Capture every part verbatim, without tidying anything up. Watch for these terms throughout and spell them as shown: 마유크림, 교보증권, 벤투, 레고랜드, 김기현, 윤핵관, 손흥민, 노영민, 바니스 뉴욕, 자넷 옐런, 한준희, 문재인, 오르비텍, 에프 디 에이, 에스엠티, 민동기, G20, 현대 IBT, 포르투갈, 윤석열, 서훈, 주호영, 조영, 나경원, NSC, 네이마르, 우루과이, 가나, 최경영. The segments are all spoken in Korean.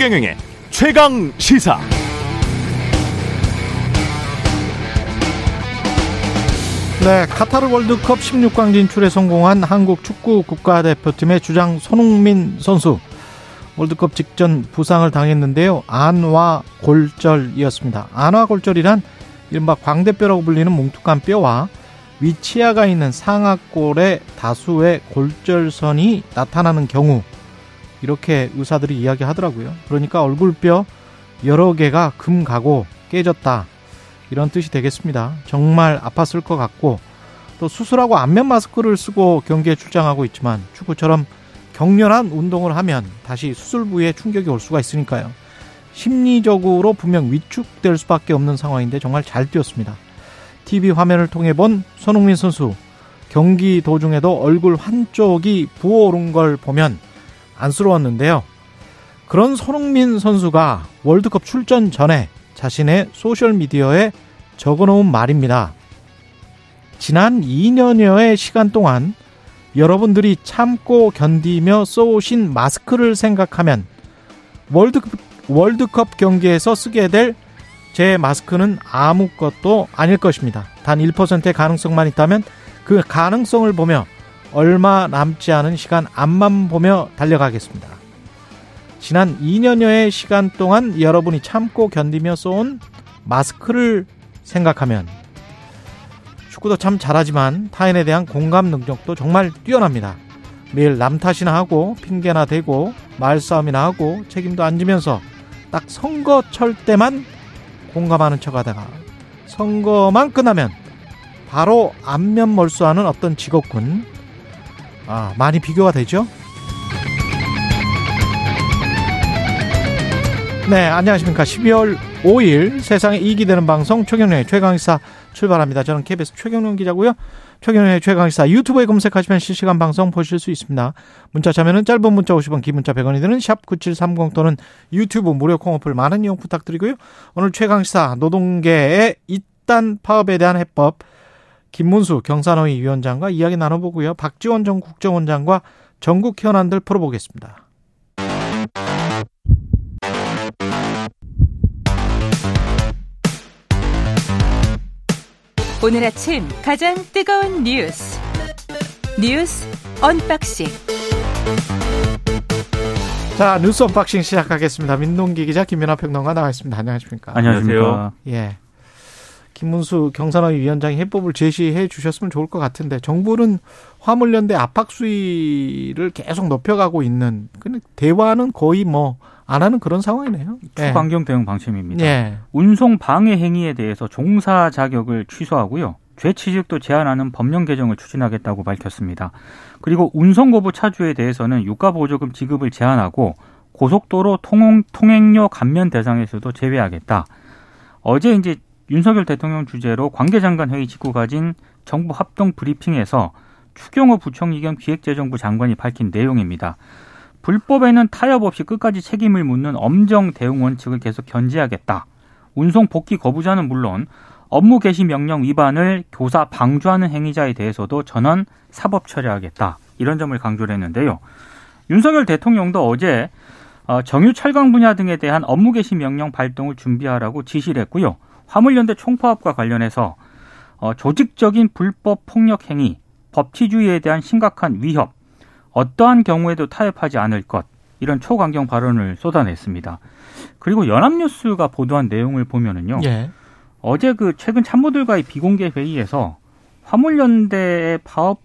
최경영의 최강 시사. 네, 카타르 월드컵 십육 강 진출에 성공한 한국 축구 국가대표팀의 주장 손흥민 선수, 월드컵 직전 부상을 당했는데요. 안와골절이었습니다. 안와골절이란 이른바 광대뼈라고 불리는 뭉툭한 뼈와 위치아가 있는 상악골의 다수의 골절선이 나타나는 경우, 이렇게 의사들이 이야기하더라고요. 그러니까 얼굴뼈 여러 개가 금가고 깨졌다, 이런 뜻이 되겠습니다. 정말 아팠을 것 같고, 또 수술하고 안면 마스크를 쓰고 경기에 출장하고 있지만 축구처럼 격렬한 운동을 하면 다시 수술 부위에 충격이 올 수가 있으니까요. 심리적으로 분명 위축될 수밖에 없는 상황인데 정말 잘 뛰었습니다. 티비 화면을 통해 본 손흥민 선수, 경기 도중에도 얼굴 한쪽이 부어오른 걸 보면 안쓰러웠는데요. 그런 손흥민 선수가 월드컵 출전 전에 자신의 소셜미디어에 적어놓은 말입니다. 지난 이 년여의 시간 동안 여러분들이 참고 견디며 써오신 마스크를 생각하면 월드, 월드컵 경기에서 쓰게 될 제 마스크는 아무것도 아닐 것입니다. 단 일 퍼센트의 가능성만 있다면 그 가능성을 보며 얼마 남지 않은 시간 앞만 보며 달려가겠습니다. 지난 이 년여의 시간 동안 여러분이 참고 견디며 써온 마스크를 생각하면, 축구도 참 잘하지만 타인에 대한 공감 능력도 정말 뛰어납니다. 매일 남 탓이나 하고 핑계나 대고 말싸움이나 하고 책임도 안 지면서 딱 선거철 때만 공감하는 척하다가 선거만 끝나면 바로 안면 몰수하는 어떤 직업군, 아, 많이 비교가 되죠? 네, 안녕하십니까. 십이월 오일 세상에 이익이 되는 방송 최경영의 최강시사 출발합니다. 저는 케이비에스 최경영 기자고요. 최경영의 최강시사 유튜브에 검색하시면 실시간 방송 보실 수 있습니다. 문자 참여는 짧은 문자 오십 원, 긴 문자 백 원이 드는 샵 구칠삼공 또는 유튜브 무료 콩어플 많은 이용 부탁드리고요. 오늘 최강시사, 노동계의 잇단 파업에 대한 해법, 김문수 경산노위 위원장과 이야기 나눠보고요. 박지원 전 국정원장과 전국 현안들 풀어보겠습니다. 오늘 아침 가장 뜨거운 뉴스 뉴스 언박싱. 자, 뉴스 언박싱 시작하겠습니다. 민동기 기자, 김민하 평론가 나와 있습니다. 안녕하십니까? 안녕하세요. 예, 김문수 경산노위 위원장이 해법을 제시해 주셨으면 좋을 것 같은데, 정부는 화물연대 압박 수위를 계속 높여가고 있는, 근데 대화는 거의 뭐 안 하는 그런 상황이네요. 추방경 대응 방침입니다. 예. 운송 방해 행위에 대해서 종사 자격을 취소하고요, 죄취직도 제한하는 법령 개정을 추진하겠다고 밝혔습니다. 그리고 운송거부 차주에 대해서는 유가보조금 지급을 제한하고 고속도로 통행, 통행료 감면 대상에서도 제외하겠다. 어제 이제 윤석열 대통령 주재로 관계장관 회의 직후 가진 정부 합동 브리핑에서 추경호 부총리 겸 기획재정부 장관이 밝힌 내용입니다. 불법에는 타협 없이 끝까지 책임을 묻는 엄정 대응 원칙을 계속 견지하겠다. 운송 복귀 거부자는 물론 업무 개시 명령 위반을 교사 방조하는 행위자에 대해서도 전원 사법 처리하겠다. 이런 점을 강조를 했는데요. 윤석열 대통령도 어제 정유 철강 분야 등에 대한 업무 개시 명령 발동을 준비하라고 지시를 했고요. 화물연대 총파업과 관련해서 조직적인 불법 폭력 행위, 법치주의에 대한 심각한 위협, 어떠한 경우에도 타협하지 않을 것, 이런 초강경 발언을 쏟아냈습니다. 그리고 연합뉴스가 보도한 내용을 보면은요, 예, 어제 그 최근 참모들과의 비공개 회의에서 화물연대의 파업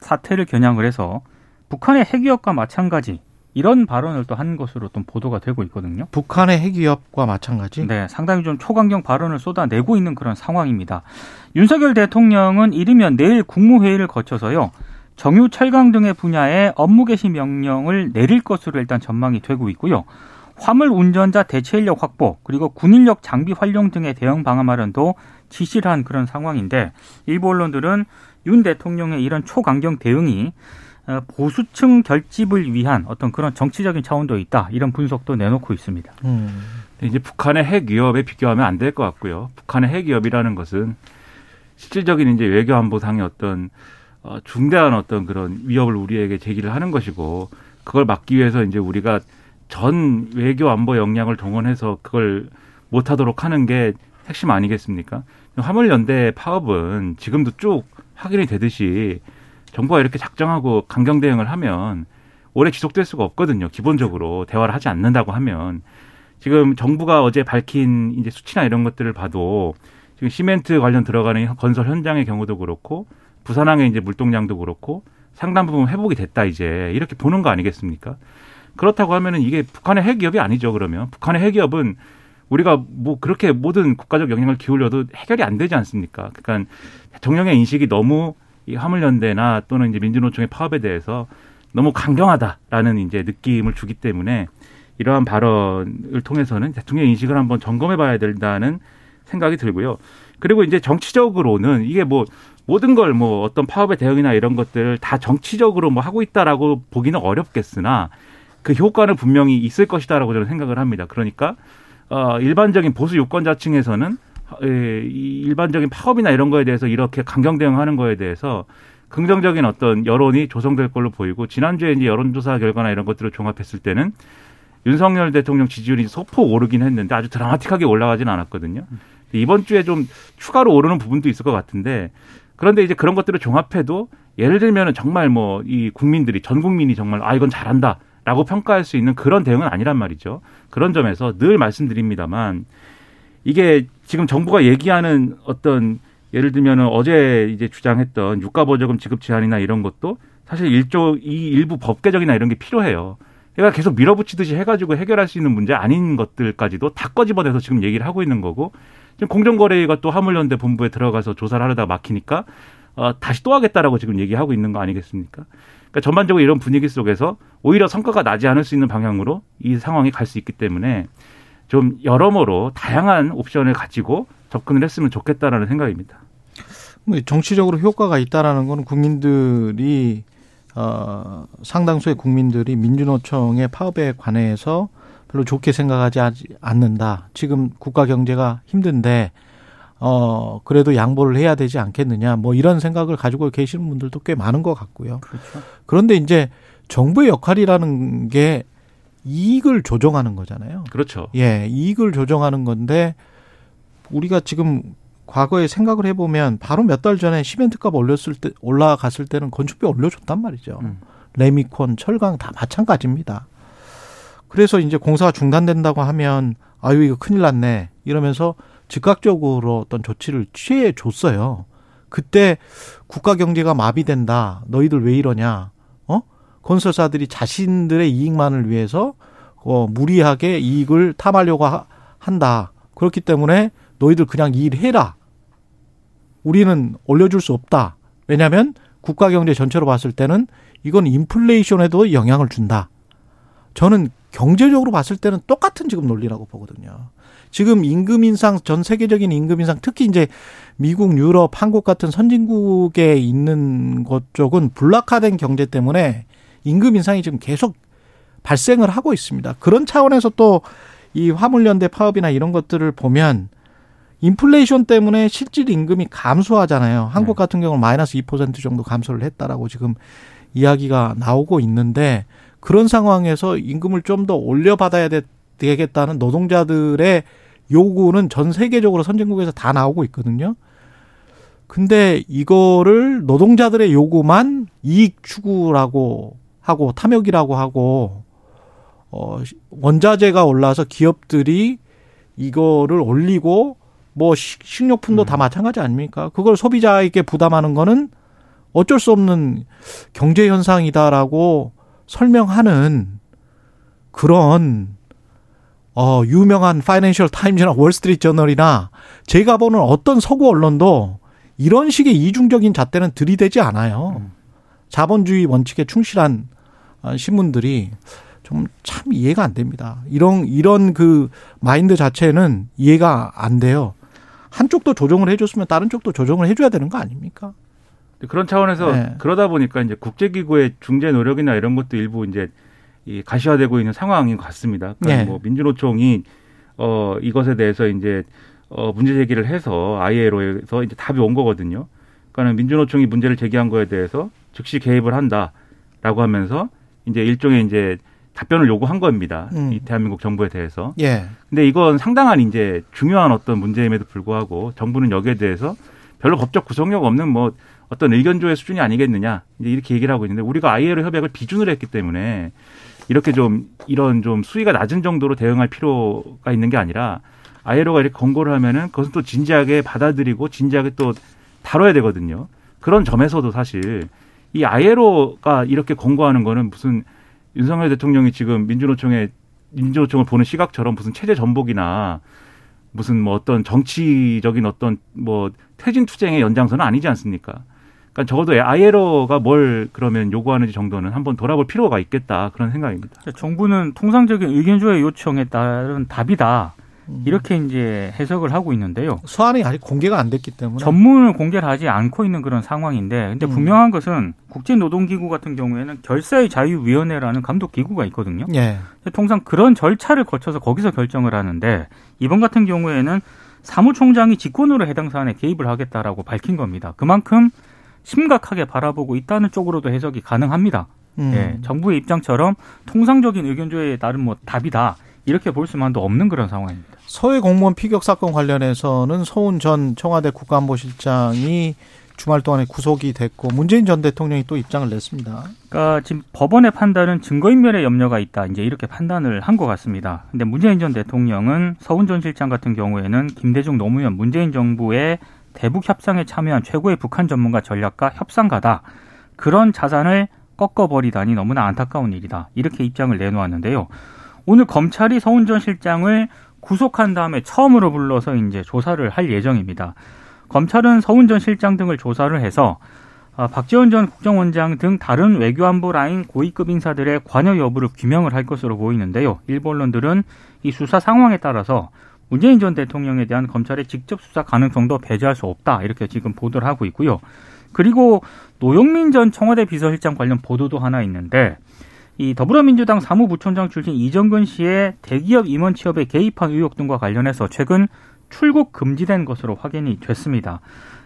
사태를 겨냥을 해서 북한의 핵위협과 마찬가지, 이런 발언을 또 한 것으로 또 보도가 되고 있거든요. 북한의 핵위협과 마찬가지? 네, 상당히 좀 초강경 발언을 쏟아내고 있는 그런 상황입니다. 윤석열 대통령은 이르면 내일 국무회의를 거쳐서요, 정유, 철강 등의 분야에 업무 개시 명령을 내릴 것으로 일단 전망이 되고 있고요. 화물 운전자 대체 인력 확보, 그리고 군인력 장비 활용 등의 대응 방안 마련도 지시를 한 그런 상황인데, 일부 언론들은 윤 대통령의 이런 초강경 대응이 보수층 결집을 위한 어떤 그런 정치적인 차원도 있다, 이런 분석도 내놓고 있습니다. 음. 이제 북한의 핵 위협에 비교하면 안 될 것 같고요. 북한의 핵 위협이라는 것은 실질적인 이제 외교 안보상의 어떤 중대한 어떤 그런 위협을 우리에게 제기를 하는 것이고, 그걸 막기 위해서 이제 우리가 전 외교 안보 역량을 동원해서 그걸 못하도록 하는 게 핵심 아니겠습니까? 화물연대 파업은 지금도 쭉 확인이 되듯이 정부가 이렇게 작정하고 강경 대응을 하면 오래 지속될 수가 없거든요. 기본적으로 대화를 하지 않는다고 하면. 지금 정부가 어제 밝힌 이제 수치나 이런 것들을 봐도 지금 시멘트 관련 들어가는 건설 현장의 경우도 그렇고 부산항의 이제 물동량도 그렇고 상당 부분 회복이 됐다 이제 이렇게 보는 거 아니겠습니까? 그렇다고 하면은 이게 북한의 핵위협이 아니죠. 그러면 북한의 핵위협은 우리가 뭐 그렇게 모든 국가적 영향을 기울여도 해결이 안 되지 않습니까? 그러니까 대통령의 인식이 너무 이 화물연대나 또는 이제 민주노총의 파업에 대해서 너무 강경하다라는 이제 느낌을 주기 때문에 이러한 발언을 통해서는 대통령의 인식을 한번 점검해 봐야 된다는 생각이 들고요. 그리고 이제 정치적으로는 이게 뭐 모든 걸 뭐 어떤 파업의 대응이나 이런 것들을 다 정치적으로 뭐 하고 있다라고 보기는 어렵겠으나 그 효과는 분명히 있을 것이다라고 저는 생각을 합니다. 그러니까 어, 일반적인 보수 유권자층에서는 일반적인 파업이나 이런 거에 대해서 이렇게 강경 대응하는 거에 대해서 긍정적인 어떤 여론이 조성될 걸로 보이고 지난주에 이제 여론조사 결과나 이런 것들을 종합했을 때는 윤석열 대통령 지지율이 소폭 오르긴 했는데 아주 드라마틱하게 올라가진 않았거든요. 이번 주에 좀 추가로 오르는 부분도 있을 것 같은데 그런데 이제 그런 것들을 종합해도 예를 들면은 정말 뭐 이 국민들이 전 국민이 정말 아 이건 잘한다라고 평가할 수 있는 그런 대응은 아니란 말이죠. 그런 점에서 늘 말씀드립니다만 이게 지금 정부가 얘기하는 어떤 예를 들면은 어제 이제 주장했던 유가보조금 지급 제한이나 이런 것도 사실 일조 이 일부 법 개정이나 이런 게 필요해요. 그러니까 계속 밀어붙이듯이 해가지고 해결할 수 있는 문제 아닌 것들까지도 다 꺼집어내서 지금 얘기를 하고 있는 거고 지금 공정거래위가 또 화물연대 본부에 들어가서 조사를 하려다 막히니까 어, 다시 또 하겠다라고 지금 얘기하고 있는 거 아니겠습니까? 그러니까 전반적으로 이런 분위기 속에서 오히려 성과가 나지 않을 수 있는 방향으로 이 상황이 갈 수 있기 때문에 좀 여러모로 다양한 옵션을 가지고 접근을 했으면 좋겠다라는 생각입니다. 정치적으로 효과가 있다라는 건 국민들이 어, 상당수의 국민들이 민주노총의 파업에 관해서 별로 좋게 생각하지 않는다. 지금 국가 경제가 힘든데 어, 그래도 양보를 해야 되지 않겠느냐. 뭐 이런 생각을 가지고 계시는 분들도 꽤 많은 것 같고요. 그렇죠. 그런데 이제 정부의 역할이라는 게 이익을 조정하는 거잖아요. 그렇죠. 예, 이익을 조정하는 건데 우리가 지금 과거에 생각을 해보면 바로 몇 달 전에 시멘트값 올렸을 때 올라갔을 때는 건축비 올려줬단 말이죠. 음. 레미콘, 철강 다 마찬가지입니다. 그래서 이제 공사가 중단된다고 하면 아유 이거 큰일 났네 이러면서 즉각적으로 어떤 조치를 취해 줬어요. 그때 국가 경제가 마비된다. 너희들 왜 이러냐? 어? 건설사들이 자신들의 이익만을 위해서 어, 무리하게 이익을 탐하려고 하, 한다. 그렇기 때문에 너희들 그냥 일해라. 우리는 올려줄 수 없다. 왜냐하면 국가 경제 전체로 봤을 때는 이건 인플레이션에도 영향을 준다. 저는 경제적으로 봤을 때는 똑같은 지금 논리라고 보거든요. 지금 임금 인상, 전 세계적인 임금 인상, 특히 이제 미국, 유럽, 한국 같은 선진국에 있는 것 쪽은 블락화된 경제 때문에 임금 인상이 지금 계속 발생을 하고 있습니다. 그런 차원에서 또 이 화물연대 파업이나 이런 것들을 보면 인플레이션 때문에 실질 임금이 감소하잖아요. 한국 같은 경우는 마이너스 이 퍼센트 정도 감소를 했다라고 지금 이야기가 나오고 있는데 그런 상황에서 임금을 좀 더 올려받아야 되겠다는 노동자들의 요구는 전 세계적으로 선진국에서 다 나오고 있거든요. 근데 이거를 노동자들의 요구만 이익 추구라고 하고 탐욕이라고 하고 어, 원자재가 올라서 기업들이 이거를 올리고 뭐 식료품도 음. 다 마찬가지 아닙니까? 그걸 소비자에게 부담하는 거는 어쩔 수 없는 경제 현상이다라고 설명하는 그런 어 유명한 파이낸셜 타임즈나 월스트리트 저널이나 제가 보는 어떤 서구 언론도 이런 식의 이중적인 잣대는 들이대지 않아요. 음. 자본주의 원칙에 충실한 신문들이 좀 참 이해가 안 됩니다. 이런 이런 그 마인드 자체는 이해가 안 돼요. 한쪽도 조정을 해줬으면 다른 쪽도 조정을 해줘야 되는 거 아닙니까? 그런 차원에서 네. 그러다 보니까 이제 국제기구의 중재 노력이나 이런 것도 일부 이제 이 가시화되고 있는 상황인 것 같습니다. 그러니까 네. 뭐 민주노총이 어 이것에 대해서 이제 어 문제 제기를 해서 아이엘오에서 이제 답이 온 거거든요. 그러니까 민주노총이 문제를 제기한 거에 대해서 즉시 개입을 한다라고 하면서 이제 일종의 이제 답변을 요구한 겁니다. 음. 이 대한민국 정부에 대해서. 예. 근데 이건 상당한 이제 중요한 어떤 문제임에도 불구하고 정부는 여기에 대해서 별로 법적 구속력 없는 뭐 어떤 의견조의 수준이 아니겠느냐 이제 이렇게 얘기를 하고 있는데, 우리가 아이엘오 협약을 비준으로 했기 때문에 이렇게 좀 이런 좀 수위가 낮은 정도로 대응할 필요가 있는 게 아니라 아이엘오가 이렇게 권고를 하면은 그것은 또 진지하게 받아들이고 진지하게 또 다뤄야 되거든요. 그런 점에서도 사실 이 아이엘오가 이렇게 권고하는 거는 무슨 윤석열 대통령이 지금 민주노총에 민주노총을 보는 시각처럼 무슨 체제 전복이나 무슨 뭐 어떤 정치적인 어떤 뭐 퇴진 투쟁의 연장선은 아니지 않습니까? 그러니까 적어도 아이엘오가 뭘 그러면 요구하는지 정도는 한번 돌아볼 필요가 있겠다, 그런 생각입니다. 정부는 통상적인 의견조회 요청에 따른 답이다, 이렇게 이제 해석을 하고 있는데요. 서한이 아직 공개가 안 됐기 때문에 전문을 공개를 하지 않고 있는 그런 상황인데, 근데 분명한 것은 국제노동기구 같은 경우에는 결사의 자유위원회라는 감독기구가 있거든요. 예. 통상 그런 절차를 거쳐서 거기서 결정을 하는데, 이번 같은 경우에는 사무총장이 직권으로 해당 사안에 개입을 하겠다라고 밝힌 겁니다. 그만큼 심각하게 바라보고 있다는 쪽으로도 해석이 가능합니다. 음. 예, 정부의 입장처럼 통상적인 의견조에 따른 뭐 답이다, 이렇게 볼 수만도 없는 그런 상황입니다. 서해 공무원 피격 사건 관련해서는 서훈 전 청와대 국가안보실장이 주말 동안에 구속이 됐고, 문재인 전 대통령이 또 입장을 냈습니다. 그러니까 지금 법원의 판단은 증거인멸의 염려가 있다, 이제 이렇게 판단을 한 것 같습니다. 근데 문재인 전 대통령은 서훈 전 실장 같은 경우에는 김대중 노무현 문재인 정부의 대북 협상에 참여한 최고의 북한 전문가 전략가 협상가다. 그런 자산을 꺾어버리다니 너무나 안타까운 일이다, 이렇게 입장을 내놓았는데요. 오늘 검찰이 서훈 전 실장을 구속한 다음에 처음으로 불러서 이제 조사를 할 예정입니다. 검찰은 서훈 전 실장 등을 조사를 해서 박지원 전 국정원장 등 다른 외교안보 라인 고위급 인사들의 관여 여부를 규명을 할 것으로 보이는데요. 일부 언론들은 이 수사 상황에 따라서 문재인 전 대통령에 대한 검찰의 직접 수사 가능성도 배제할 수 없다, 이렇게 지금 보도를 하고 있고요. 그리고 노영민 전 청와대 비서실장 관련 보도도 하나 있는데, 이 더불어민주당 사무부총장 출신 이정근 씨의 대기업 임원 취업에 개입한 의혹 등과 관련해서 최근 출국 금지된 것으로 확인이 됐습니다.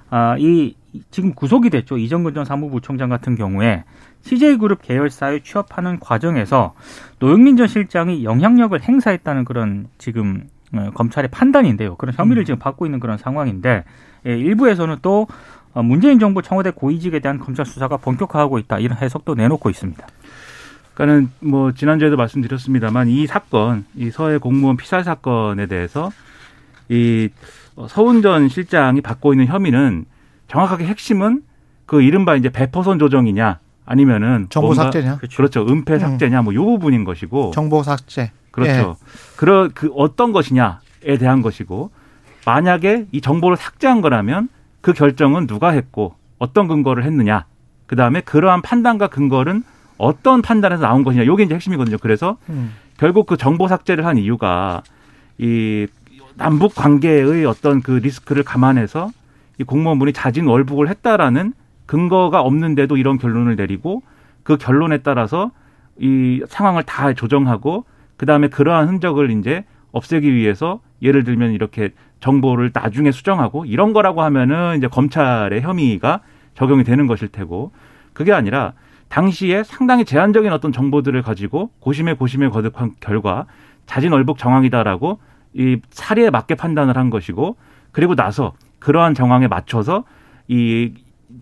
아, 이 지금 구속이 됐죠. 이정근 전 사무부총장 같은 경우에 씨제이그룹 계열사에 취업하는 과정에서 노영민 전 실장이 영향력을 행사했다는 그런 지금 검찰의 판단인데요. 그런 혐의를 음. 지금 받고 있는 그런 상황인데, 예, 일부에서는 또 문재인 정부 청와대 고위직에 대한 검찰 수사가 본격화하고 있다, 이런 해석도 내놓고 있습니다. 그러니까는 뭐 지난주에도 말씀드렸습니다만 이 사건, 이 서해 공무원 피살 사건에 대해서 이 서훈 전 실장이 받고 있는 혐의는 정확하게 핵심은 그 이른바 이제 배포선 조정이냐 아니면은 정보 삭제냐, 그렇죠, 은폐 삭제냐, 음. 뭐 이 부분인 것이고, 정보 삭제, 그렇죠, 예. 그런 그 어떤 것이냐에 대한 것이고, 만약에 이 정보를 삭제한 거라면 그 결정은 누가 했고 어떤 근거를 했느냐, 그 다음에 그러한 판단과 근거는 어떤 판단에서 나온 것이냐, 이게 이제 핵심이거든요. 그래서 음. 결국 그 정보 삭제를 한 이유가 이 남북 관계의 어떤 그 리스크를 감안해서 이 공무원분이 자진 월북을 했다라는 근거가 없는데도 이런 결론을 내리고, 그 결론에 따라서 이 상황을 다 조정하고 그 다음에 그러한 흔적을 이제 없애기 위해서 예를 들면 이렇게 정보를 나중에 수정하고 이런 거라고 하면은 이제 검찰의 혐의가 적용이 되는 것일 테고, 그게 아니라 당시에 상당히 제한적인 어떤 정보들을 가지고 고심에 고심에 거듭한 결과 자진 월북 정황이다라고 이 사례에 맞게 판단을 한 것이고, 그리고 나서 그러한 정황에 맞춰서 이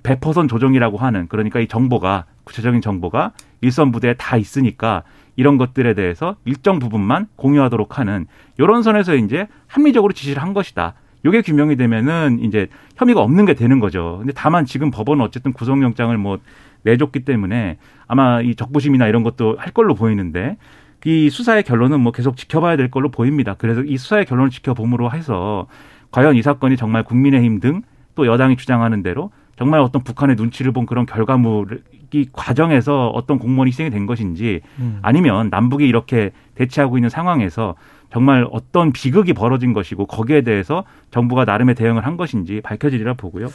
배포선 조정이라고 하는, 그러니까 이 정보가 구체적인 정보가 일선 부대에 다 있으니까 이런 것들에 대해서 일정 부분만 공유하도록 하는 이런 선에서 이제 합리적으로 지시를 한 것이다. 이게 규명이 되면은 이제 혐의가 없는 게 되는 거죠. 근데 다만 지금 법원은 어쨌든 구속영장을 뭐 내줬기 때문에 아마 이 적부심이나 이런 것도 할 걸로 보이는데, 이 수사의 결론은 뭐 계속 지켜봐야 될 걸로 보입니다. 그래서 이 수사의 결론을 지켜봄으로 해서 과연 이 사건이 정말 국민의힘 등 또 여당이 주장하는 대로 정말 어떤 북한의 눈치를 본 그런 결과물이 과정에서 어떤 공무원이 희생이 된 것인지, 음. 아니면 남북이 이렇게 대치하고 있는 상황에서 정말 어떤 비극이 벌어진 것이고 거기에 대해서 정부가 나름의 대응을 한 것인지 밝혀지리라 보고요.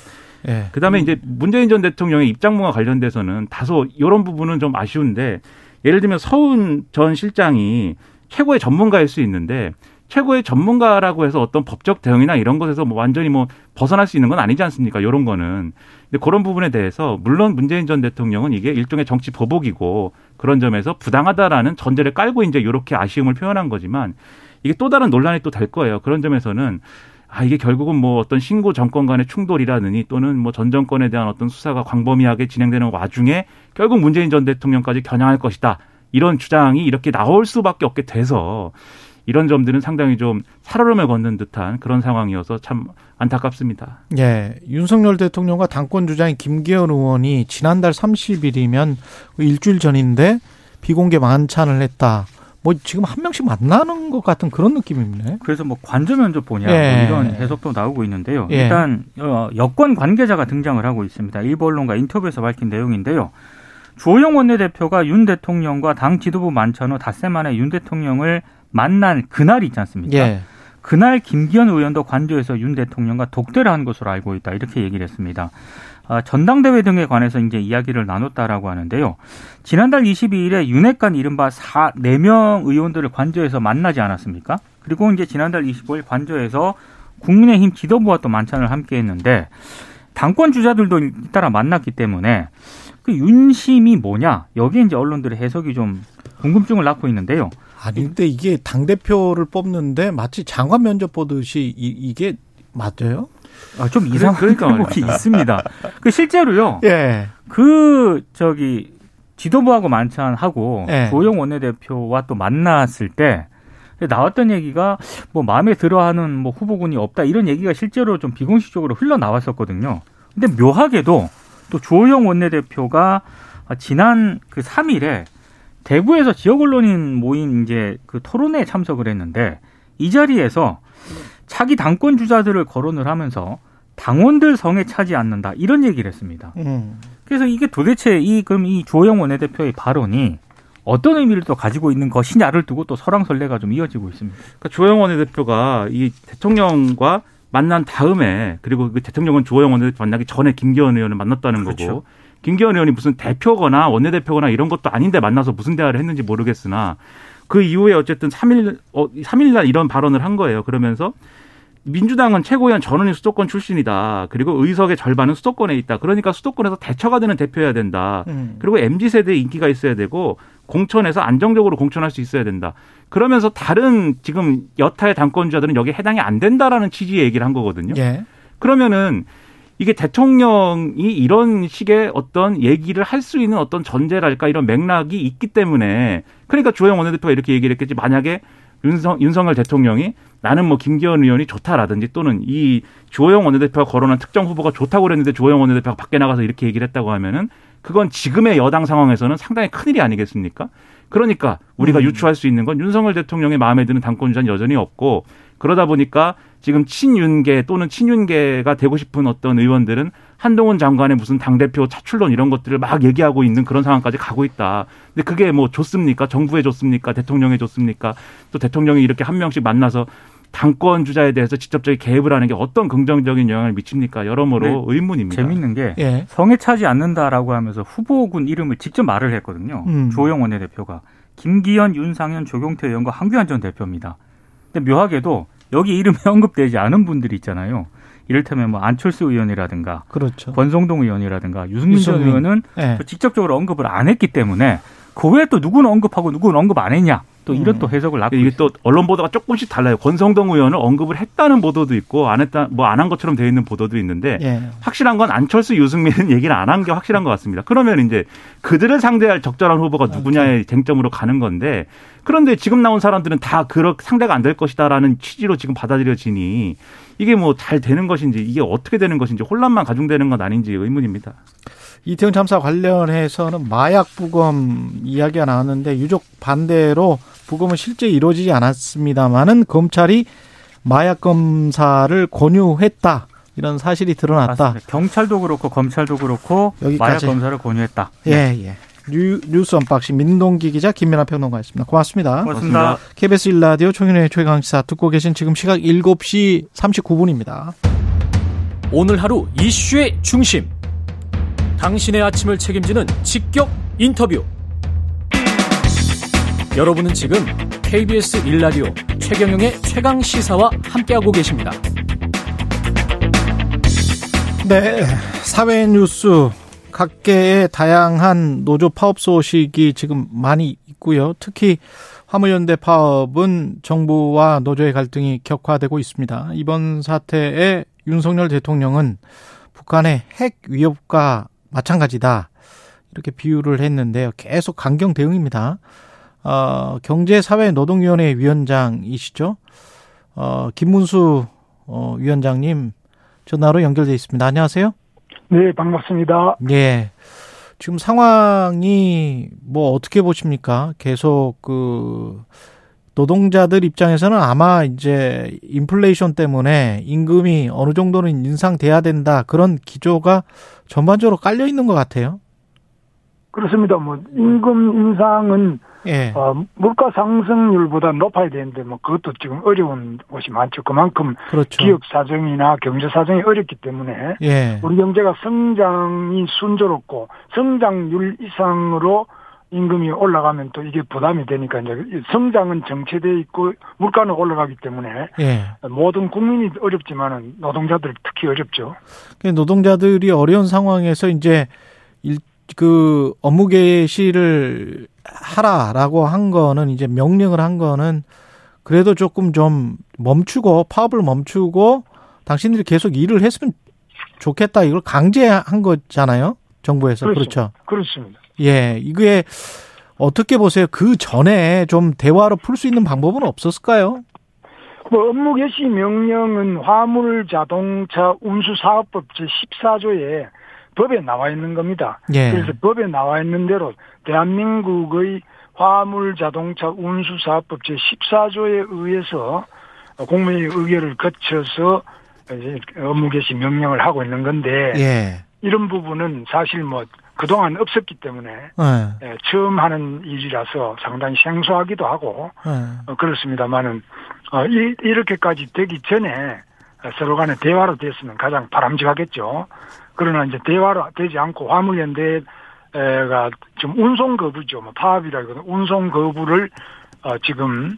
예. 그다음에 이제 문재인 전 대통령의 입장문과 관련돼서는 다소 이런 부분은 좀 아쉬운데, 예를 들면 서훈 전 실장이 최고의 전문가일 수 있는데 최고의 전문가라고 해서 어떤 법적 대응이나 이런 것에서 뭐 완전히 뭐 벗어날 수 있는 건 아니지 않습니까? 이런 거는. 근데 그런 부분에 대해서 물론 문재인 전 대통령은 이게 일종의 정치 보복이고 그런 점에서 부당하다라는 전제를 깔고 이제 이렇게 아쉬움을 표현한 거지만 이게 또 다른 논란이 또 될 거예요. 그런 점에서는 아 이게 결국은 뭐 어떤 신고 정권 간의 충돌이라느니 또는 뭐 전 정권에 대한 어떤 수사가 광범위하게 진행되는 와중에 결국 문재인 전 대통령까지 겨냥할 것이다. 이런 주장이 이렇게 나올 수밖에 없게 돼서 이런 점들은 상당히 좀 살얼음을 걷는 듯한 그런 상황이어서 참 안타깝습니다. 예, 윤석열 대통령과 당권 주자인 김기현 의원이 지난달 삼십 일이면 일주일 전인데 비공개 만찬을 했다. 뭐 지금 한 명씩 만나는 것 같은 그런 느낌입니다. 그래서 뭐 관저 면접 보냐 예. 뭐 이런 해석도 나오고 있는데요. 예. 일단 여권 관계자가 등장을 하고 있습니다. 일부 언론과 인터뷰에서 밝힌 내용인데요. 조영 원내대표가 윤 대통령과 당 지도부 만찬 후 닷새 만에 윤 대통령을 만난 그날이 있지 않습니까? 예. 그날 김기현 의원도 관저에서 윤 대통령과 독대를 한 것으로 알고 있다. 이렇게 얘기를 했습니다. 아, 전당대회 등에 관해서 이제 이야기를 나눴다라고 하는데요. 지난달 이십이 일에 윤핵관 이른바 사, 네 명 의원들을 관저에서 만나지 않았습니까? 그리고 이제 지난달 이십오 일 관저에서 국민의힘 지도부와 또 만찬을 함께 했는데 당권 주자들도 잇따라 만났기 때문에 그 윤심이 뭐냐? 여기에 이제 언론들의 해석이 좀 궁금증을 낳고 있는데요. 아니, 근데 이게 당대표를 뽑는데 마치 장관 면접 보듯이 이, 이게 맞아요? 아, 좀 이상한 대목이 있습니다. 그 실제로요. 예. 그, 저기, 지도부하고 만찬하고 예. 조영 원내대표와 또 만났을 때 나왔던 얘기가 뭐 마음에 들어 하는 뭐 후보군이 없다 이런 얘기가 실제로 좀 비공식적으로 흘러나왔었거든요. 근데 묘하게도 또 조영 원내대표가 지난 그 삼 일에 대구에서 지역 언론인 모임 이제 그 토론회에 참석을 했는데 이 자리에서 차기 당권 주자들을 거론을 하면서 당원들 성에 차지 않는다 이런 얘기를 했습니다. 음. 그래서 이게 도대체 이 그럼 이 조영 원내대표의 발언이 어떤 의미를 또 가지고 있는 것이냐를 두고 또 설왕설래가 좀 이어지고 있습니다. 그러니까 조영 원내대표가 이 대통령과 만난 다음에 그리고 그 대통령은 조영 원내대표 만나기 전에 김기현 의원을 만났다는 그렇죠. 거고. 김기현 의원이 무슨 대표거나 원내대표거나 이런 것도 아닌데 만나서 무슨 대화를 했는지 모르겠으나 그 이후에 어쨌든 삼 일, 삼 일날 이런 발언을 한 거예요. 그러면서 민주당은 최고위원 전원이 수도권 출신이다. 그리고 의석의 절반은 수도권에 있다. 그러니까 수도권에서 대처가 되는 대표여야 된다. 음. 그리고 엠지세대의 인기가 있어야 되고 공천에서 안정적으로 공천할 수 있어야 된다. 그러면서 다른 지금 여타의 당권주자들은 여기에 해당이 안 된다라는 취지의 얘기를 한 거거든요. 예. 그러면은 이게 대통령이 이런 식의 어떤 얘기를 할 수 있는 어떤 전제랄까 이런 맥락이 있기 때문에 그러니까 주호영 원내대표가 이렇게 얘기를 했겠지. 만약에 윤석, 윤석열 대통령이 나는 뭐 김기현 의원이 좋다라든지 또는 이 주호영 원내대표가 거론한 특정 후보가 좋다고 그랬는데 주호영 원내대표가 밖에 나가서 이렇게 얘기를 했다고 하면은 그건 지금의 여당 상황에서는 상당히 큰일이 아니겠습니까? 그러니까 우리가 음. 유추할 수 있는 건 윤석열 대통령의 마음에 드는 당권주자는 여전히 없고 그러다 보니까 지금 친윤계 또는 친윤계가 되고 싶은 어떤 의원들은 한동훈 장관의 무슨 당대표 차출론 이런 것들을 막 얘기하고 있는 그런 상황까지 가고 있다. 근데 그게 뭐 좋습니까? 정부에 좋습니까? 대통령에 좋습니까? 또 대통령이 이렇게 한 명씩 만나서 당권 주자에 대해서 직접적인 개입을 하는 게 어떤 긍정적인 영향을 미칩니까? 여러모로 네, 의문입니다. 재밌는 게 예. 성에 차지 않는다라고 하면서 후보군 이름을 직접 말을 했거든요. 음. 조영 원내대표가. 김기현, 윤상현, 조경태 의원과 한규환 전 대표입니다. 근데 묘하게도 여기 이름이 언급되지 않은 분들이 있잖아요. 이를테면 뭐 안철수 의원이라든가, 그렇죠. 권성동 의원이라든가, 유승민 전 의원은 네. 또 직접적으로 언급을 안 했기 때문에 그 외에 또 누구는 언급하고 누구는 언급 안 했냐. 또 이런 음. 또 해석을 낳고 이게 있어요. 또 언론 보도가 조금씩 달라요. 권성동 의원을 언급을 했다는 보도도 있고 안 했다 뭐 안 한 것처럼 되어 있는 보도도 있는데 예. 확실한 건 안철수 유승민은 얘기를 안 한 게 확실한 것 같습니다. 그러면 이제 그들을 상대할 적절한 후보가 누구냐의 아, 쟁점으로 가는 건데 그런데 지금 나온 사람들은 다 그런 상대가 안 될 것이다라는 취지로 지금 받아들여지니 이게 뭐 잘 되는 것인지 이게 어떻게 되는 것인지 혼란만 가중되는 건 아닌지 의문입니다. 이태원 참사 관련해서는 마약 부검 이야기가 나왔는데 유족 반대로 부검은 실제 이루어지지 않았습니다만은 검찰이 마약 검사를 권유했다. 이런 사실이 드러났다. 맞습니다. 경찰도 그렇고 검찰도 그렇고 여기까지. 마약 검사를 권유했다. 네. 예, 예. 뉴, 뉴스 언박싱 민동기 기자 김민하 평론가였습니다. 고맙습니다. 고맙습니다. 케이비에스 일 라디오 총연의 최강시사 듣고 계신 지금 시각 일곱 시 삼십구 분입니다. 오늘 하루 이슈의 중심. 당신의 아침을 책임지는 직격 인터뷰. 여러분은 지금 케이비에스 일 라디오 최경영의 최강시사와 함께하고 계십니다. 네, 사회 뉴스 각계의 다양한 노조 파업 소식이 지금 많이 있고요. 특히 화물연대 파업은 정부와 노조의 갈등이 격화되고 있습니다. 이번 사태에 윤석열 대통령은 북한의 핵 위협과 마찬가지다, 이렇게 비유를 했는데요. 계속 강경 대응입니다. 어, 경제사회노동위원회 위원장이시죠. 어, 김문수 어, 위원장님 전화로 연결돼 있습니다. 안녕하세요. 네, 반갑습니다. 예. 지금 상황이 뭐 어떻게 보십니까? 계속 그 노동자들 입장에서는 아마 이제 인플레이션 때문에 임금이 어느 정도는 인상돼야 된다, 그런 기조가 전반적으로 깔려 있는 것 같아요. 그렇습니다. 뭐 임금 인상은 예. 어, 물가 상승률보다 높아야 되는데, 뭐, 그것도 지금 어려운 곳이 많죠. 그만큼. 그렇죠. 기업 사정이나 경제 사정이 어렵기 때문에. 예. 우리 경제가 성장이 순조롭고, 성장률 이상으로 임금이 올라가면 또 이게 부담이 되니까, 이제 성장은 정체되어 있고, 물가는 올라가기 때문에. 예. 모든 국민이 어렵지만은, 노동자들 특히 어렵죠. 노동자들이 어려운 상황에서 이제, 일, 그, 업무 개시를 하라라고 한 거는, 이제 명령을 한 거는 그래도 조금 좀 멈추고, 파업을 멈추고 당신들이 계속 일을 했으면 좋겠다, 이걸 강제한 거잖아요, 정부에서. 그렇습니다. 그렇죠. 그렇습니다. 예, 이게 어떻게 보세요? 그 전에 좀 대화로 풀 수 있는 방법은 없었을까요? 뭐 업무 개시 명령은 화물 자동차 운수 사업법 제십사조에 법에 나와 있는 겁니다. 예. 그래서 법에 나와 있는 대로 대한민국의 화물 자동차 운수사업법 제십사조에 의해서 공무원의 의결을 거쳐서 이제 업무 개시 명령을 하고 있는 건데, 예. 이런 부분은 사실 뭐 그동안 없었기 때문에 예. 처음 하는 일이라서 상당히 생소하기도 하고 예. 그렇습니다만은 이렇게까지 되기 전에 서로 간에 대화로 됐으면 가장 바람직하겠죠. 그러나 이제 대화로 되지 않고 화물연대가 지금 운송 거부죠. 뭐 파업이라거든. 운송 거부를 어 지금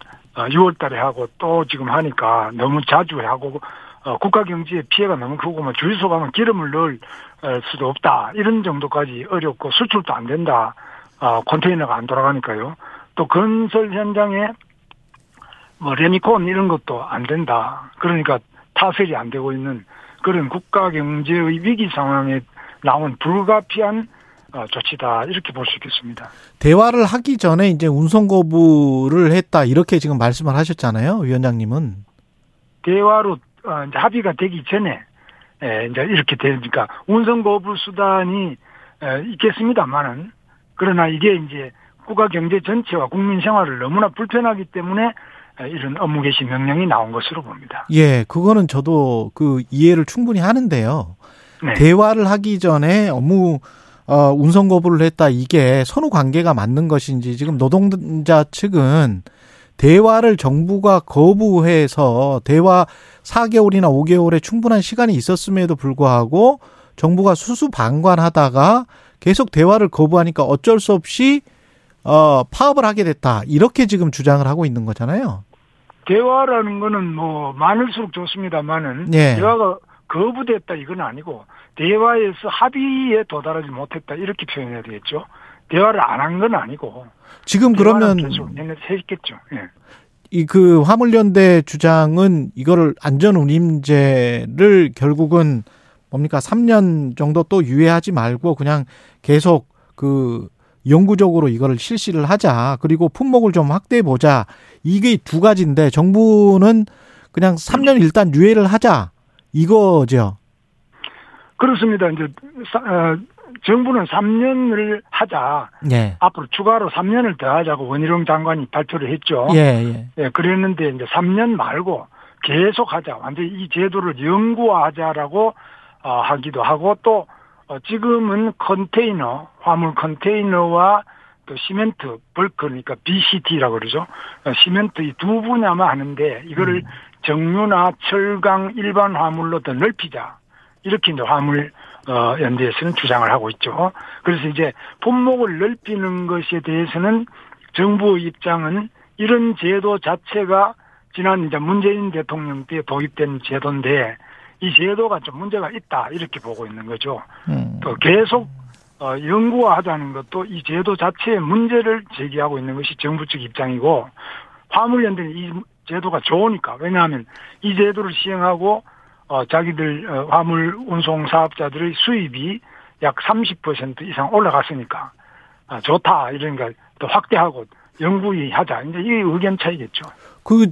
유월달에 하고 또 지금 하니까 너무 자주 하고 어 국가 경제에 피해가 너무 크고 뭐 주유소 가면 기름을 넣을 수도 없다, 이런 정도까지 어렵고 수출도 안 된다. 어 컨테이너가 안 돌아가니까요. 또 건설 현장에 뭐 레미콘 이런 것도 안 된다. 그러니까 타설이 안 되고 있는 그런 국가 경제의 위기 상황에 나온 불가피한 조치다, 이렇게 볼 수 있겠습니다. 대화를 하기 전에 이제 운송 거부를 했다, 이렇게 지금 말씀을 하셨잖아요, 위원장님은. 대화로 이제 합의가 되기 전에 이제 이렇게 되니까 운송 거부 수단이 있겠습니다만은, 그러나 이게 이제 국가 경제 전체와 국민 생활을 너무나 불편하기 때문에 이런 업무 개시 명령이 나온 것으로 봅니다. 예, 그거는 저도 그 이해를 충분히 하는데요. 네. 대화를 하기 전에 업무 어, 운송 거부를 했다, 이게 선후 관계가 맞는 것인지, 지금 노동자 측은 대화를 정부가 거부해서 대화 사 개월이나 오 개월에 충분한 시간이 있었음에도 불구하고 정부가 수수방관하다가 계속 대화를 거부하니까 어쩔 수 없이 어, 파업을 하게 됐다, 이렇게 지금 주장을 하고 있는 거잖아요. 대화라는 거는 뭐 많을수록 좋습니다만은 예. 대화가 거부됐다, 이건 아니고 대화에서 합의에 도달하지 못했다, 이렇게 표현해야 되겠죠. 대화를 안 한 건 아니고. 지금 그러면 했겠죠. 예. 이 그 화물연대 주장은 이거를 안전운임제를 결국은 뭡니까, 삼 년 정도 또 유예하지 말고 그냥 계속 그 영구적으로 이거를 실시를 하자, 그리고 품목을 좀 확대해 보자, 이게 두 가지인데 정부는 그냥 삼 년 일단 유예를 하자, 이거죠. 그렇습니다. 이제 어, 정부는 삼 년을 하자. 예. 앞으로 추가로 삼 년을 더 하자고 원희룡 장관이 발표를 했죠. 예, 예. 예, 그랬는데 이제 삼 년 말고 계속 하자, 완전히 이 제도를 영구화하자라고 어, 하기도 하고, 또 어, 지금은 컨테이너, 화물 컨테이너와 또 시멘트, 벌크, 그러니까 비씨티라고 그러죠. 어, 시멘트 이 두 분야만 하는데, 이거를 음. 정유나 철강 일반 화물로 더 넓히자, 이렇게 이제 화물, 어, 연대에서는 주장을 하고 있죠. 그래서 이제 품목을 넓히는 것에 대해서는 정부의 입장은 이런 제도 자체가 지난 이제 문재인 대통령 때 도입된 제도인데, 이 제도가 좀 문제가 있다 이렇게 보고 있는 거죠. 음. 또 계속 어, 연구하자는 것도 이 제도 자체의 문제를 제기하고 있는 것이 정부 측 입장이고, 화물연대는 이 제도가 좋으니까, 왜냐하면 이 제도를 시행하고 어, 자기들 어, 화물 운송 사업자들의 수입이 약 삼십 퍼센트 이상 올라갔으니까 아, 좋다 이러니까 또 확대하고 연구하자, 이제 이게 의견 차이겠죠. 그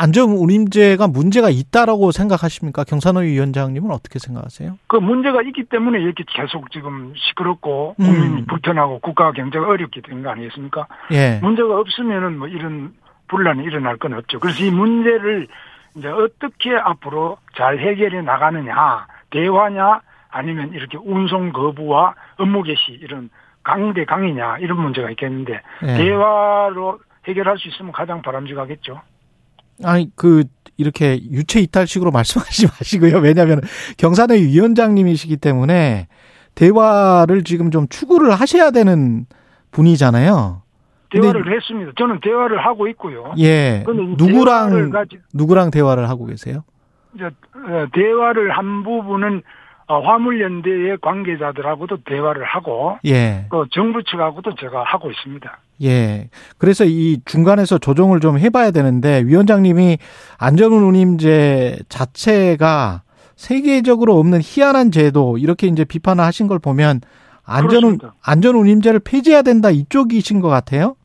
안전운임제가 문제가 있다라고 생각하십니까? 경산호위 위원장님은 어떻게 생각하세요? 그 문제가 있기 때문에 이렇게 계속 지금 시끄럽고 국민이 음. 불편하고 국가 경제가 어렵게 되는 거 아니겠습니까? 예. 문제가 없으면은 뭐 이런 분란이 일어날 건 없죠. 그래서 이 문제를 이제 어떻게 앞으로 잘 해결해 나가느냐, 대화냐, 아니면 이렇게 운송 거부와 업무 개시 이런 강대 강이냐, 이런 문제가 있겠는데 예. 대화로 해결할 수 있으면 가장 바람직하겠죠. 아니, 그, 이렇게 유체 이탈식으로 말씀하지 마시고요. 왜냐하면 경산의 위원장님이시기 때문에 대화를 지금 좀 추구를 하셔야 되는 분이잖아요. 대화를 근데, 했습니다. 저는 대화를 하고 있고요. 예. 누구랑, 대화를 가지, 누구랑 대화를 하고 계세요? 이제 대화를 한 부분은 화물연대의 관계자들하고도 대화를 하고, 예. 또 정부 측하고도 제가 하고 있습니다. 예. 그래서 이 중간에서 조정을 좀 해봐야 되는데, 위원장님이 안전운임제 자체가 세계적으로 없는 희한한 제도, 이렇게 이제 비판을 하신 걸 보면, 안전, 안전운임제를 폐지해야 된다, 이쪽이신 것 같아요?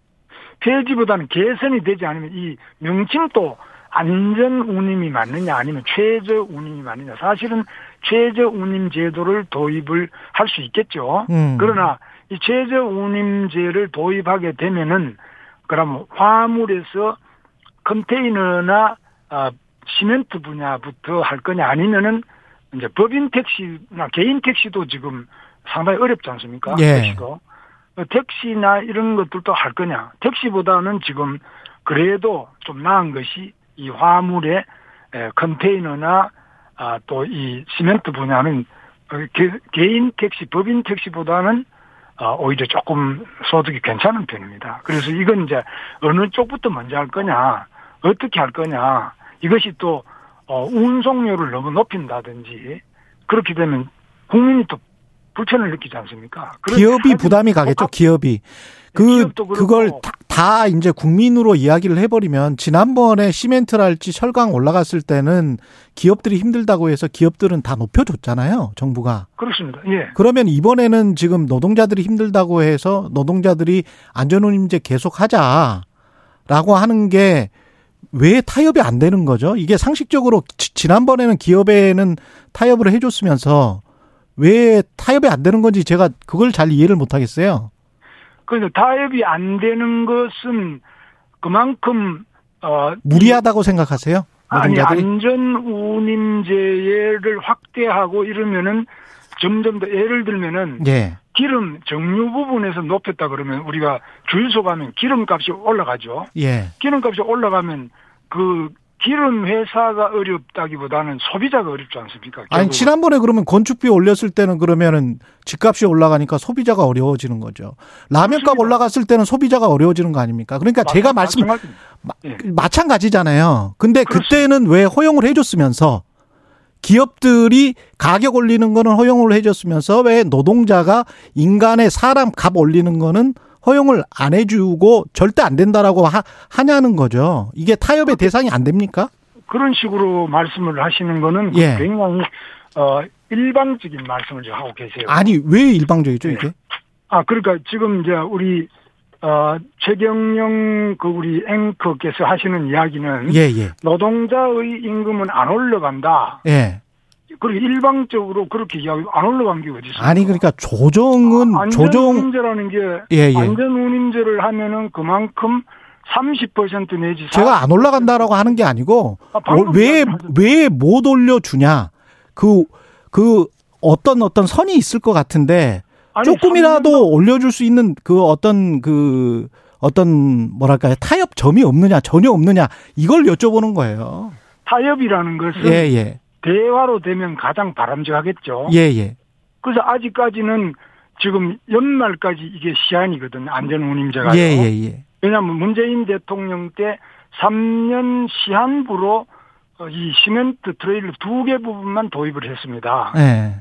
폐지보다는 개선이 되지 않으면, 이 명칭도 안전운임이 맞느냐, 아니면 최저운임이 맞느냐. 사실은 최저운임 제도를 도입을 할 수 있겠죠. 음. 그러나, 이 최저운임제를 도입하게 되면은, 그럼 화물에서 컨테이너나 아, 시멘트 분야부터 할 거냐, 아니면은 이제 법인 택시나 개인 택시도 지금 상당히 어렵지 않습니까? 예. 택시도 택시나 이런 것들도 할 거냐. 택시보다는 지금 그래도 좀 나은 것이 이 화물의 컨테이너나 아, 또 이 시멘트 분야는 개, 개인 택시, 법인 택시보다는 오히려 조금 소득이 괜찮은 편입니다. 그래서 이건 이제 어느 쪽부터 먼저 할 거냐, 어떻게 할 거냐, 이것이 또 운송료를 너무 높인다든지 그렇게 되면 국민이 또 불편을 느끼지 않습니까? 기업이 부담이 가겠죠. 기업이 그 그걸 다, 다 이제 국민으로 이야기를 해버리면, 지난번에 시멘트랄지 철강 올라갔을 때는 기업들이 힘들다고 해서 기업들은 다 높여줬잖아요, 정부가. 그렇습니다. 예. 그러면 이번에는 지금 노동자들이 힘들다고 해서 노동자들이 안전운임제 계속하자라고 하는 게 왜 타협이 안 되는 거죠? 이게 상식적으로 지난번에는 기업에는 타협을 해줬으면서 왜 타협이 안 되는 건지 제가 그걸 잘 이해를 못하겠어요. 그래서 타협이 안 되는 것은 그만큼 어 무리하다고 생각하세요? 노동자들이? 아니, 안전운임제를 확대하고 이러면은 점점 더, 예를 들면은 예. 기름 정류 부분에서 높였다 그러면 우리가 주유소 가면 기름값이 올라가죠. 예. 기름값이 올라가면 그 기름 회사가 어렵다기보다는 소비자가 어렵지 않습니까? 아니, 지난번에 그러면 건축비 올렸을 때는 그러면은 집값이 올라가니까 소비자가 어려워지는 거죠. 라면값 올라갔을 때는 소비자가 어려워지는 거 아닙니까? 그러니까 마찬, 제가 말씀 마찬가지. 마, 예. 마찬가지잖아요. 근데 그렇습니다. 그때는 왜 허용을 해줬으면서, 기업들이 가격 올리는 거는 허용을 해줬으면서 왜 노동자가 인간의 사람 값 올리는 거는 허용을 안 해주고 절대 안 된다라고 하, 하냐는 거죠. 이게 타협의 대상이 안 됩니까? 그런 식으로 말씀을 하시는 거는 예. 굉장히 어, 일방적인 말씀을 하고 계세요. 아니, 왜 일방적이죠, 네. 이게? 아, 그러니까 지금 이제 우리 어, 최경영 그 우리 앵커께서 하시는 이야기는 예, 예. 노동자의 임금은 안 올라간다. 예. 그리고 일방적으로 그렇게 이야기 안 올라간 게 어디 있습니까? 아니, 그러니까 조정은, 아, 조정. 안전운임제라는 게, 예, 예. 안전운임제를 하면은 그만큼 삼십 퍼센트 내지. 제가 안 올라간다라고 하는 게 아니고, 아, 왜, 왜 못 올려주냐. 그, 그 어떤 어떤 선이 있을 것 같은데, 아니, 조금이라도 삼 년간... 올려줄 수 있는 그 어떤 그, 어떤 뭐랄까요. 타협점이 없느냐, 전혀 없느냐, 이걸 여쭤보는 거예요. 타협이라는 것은. 예, 예. 대화로 되면 가장 바람직하겠죠. 예, 예. 그래서 아직까지는 지금 연말까지 이게 시한이거든요, 안전운임제가. 예, 예, 예. 왜냐하면 문재인 대통령 때 삼 년 시한부로 이 시멘트 트레일러 두 개 부분만 도입을 했습니다. 네.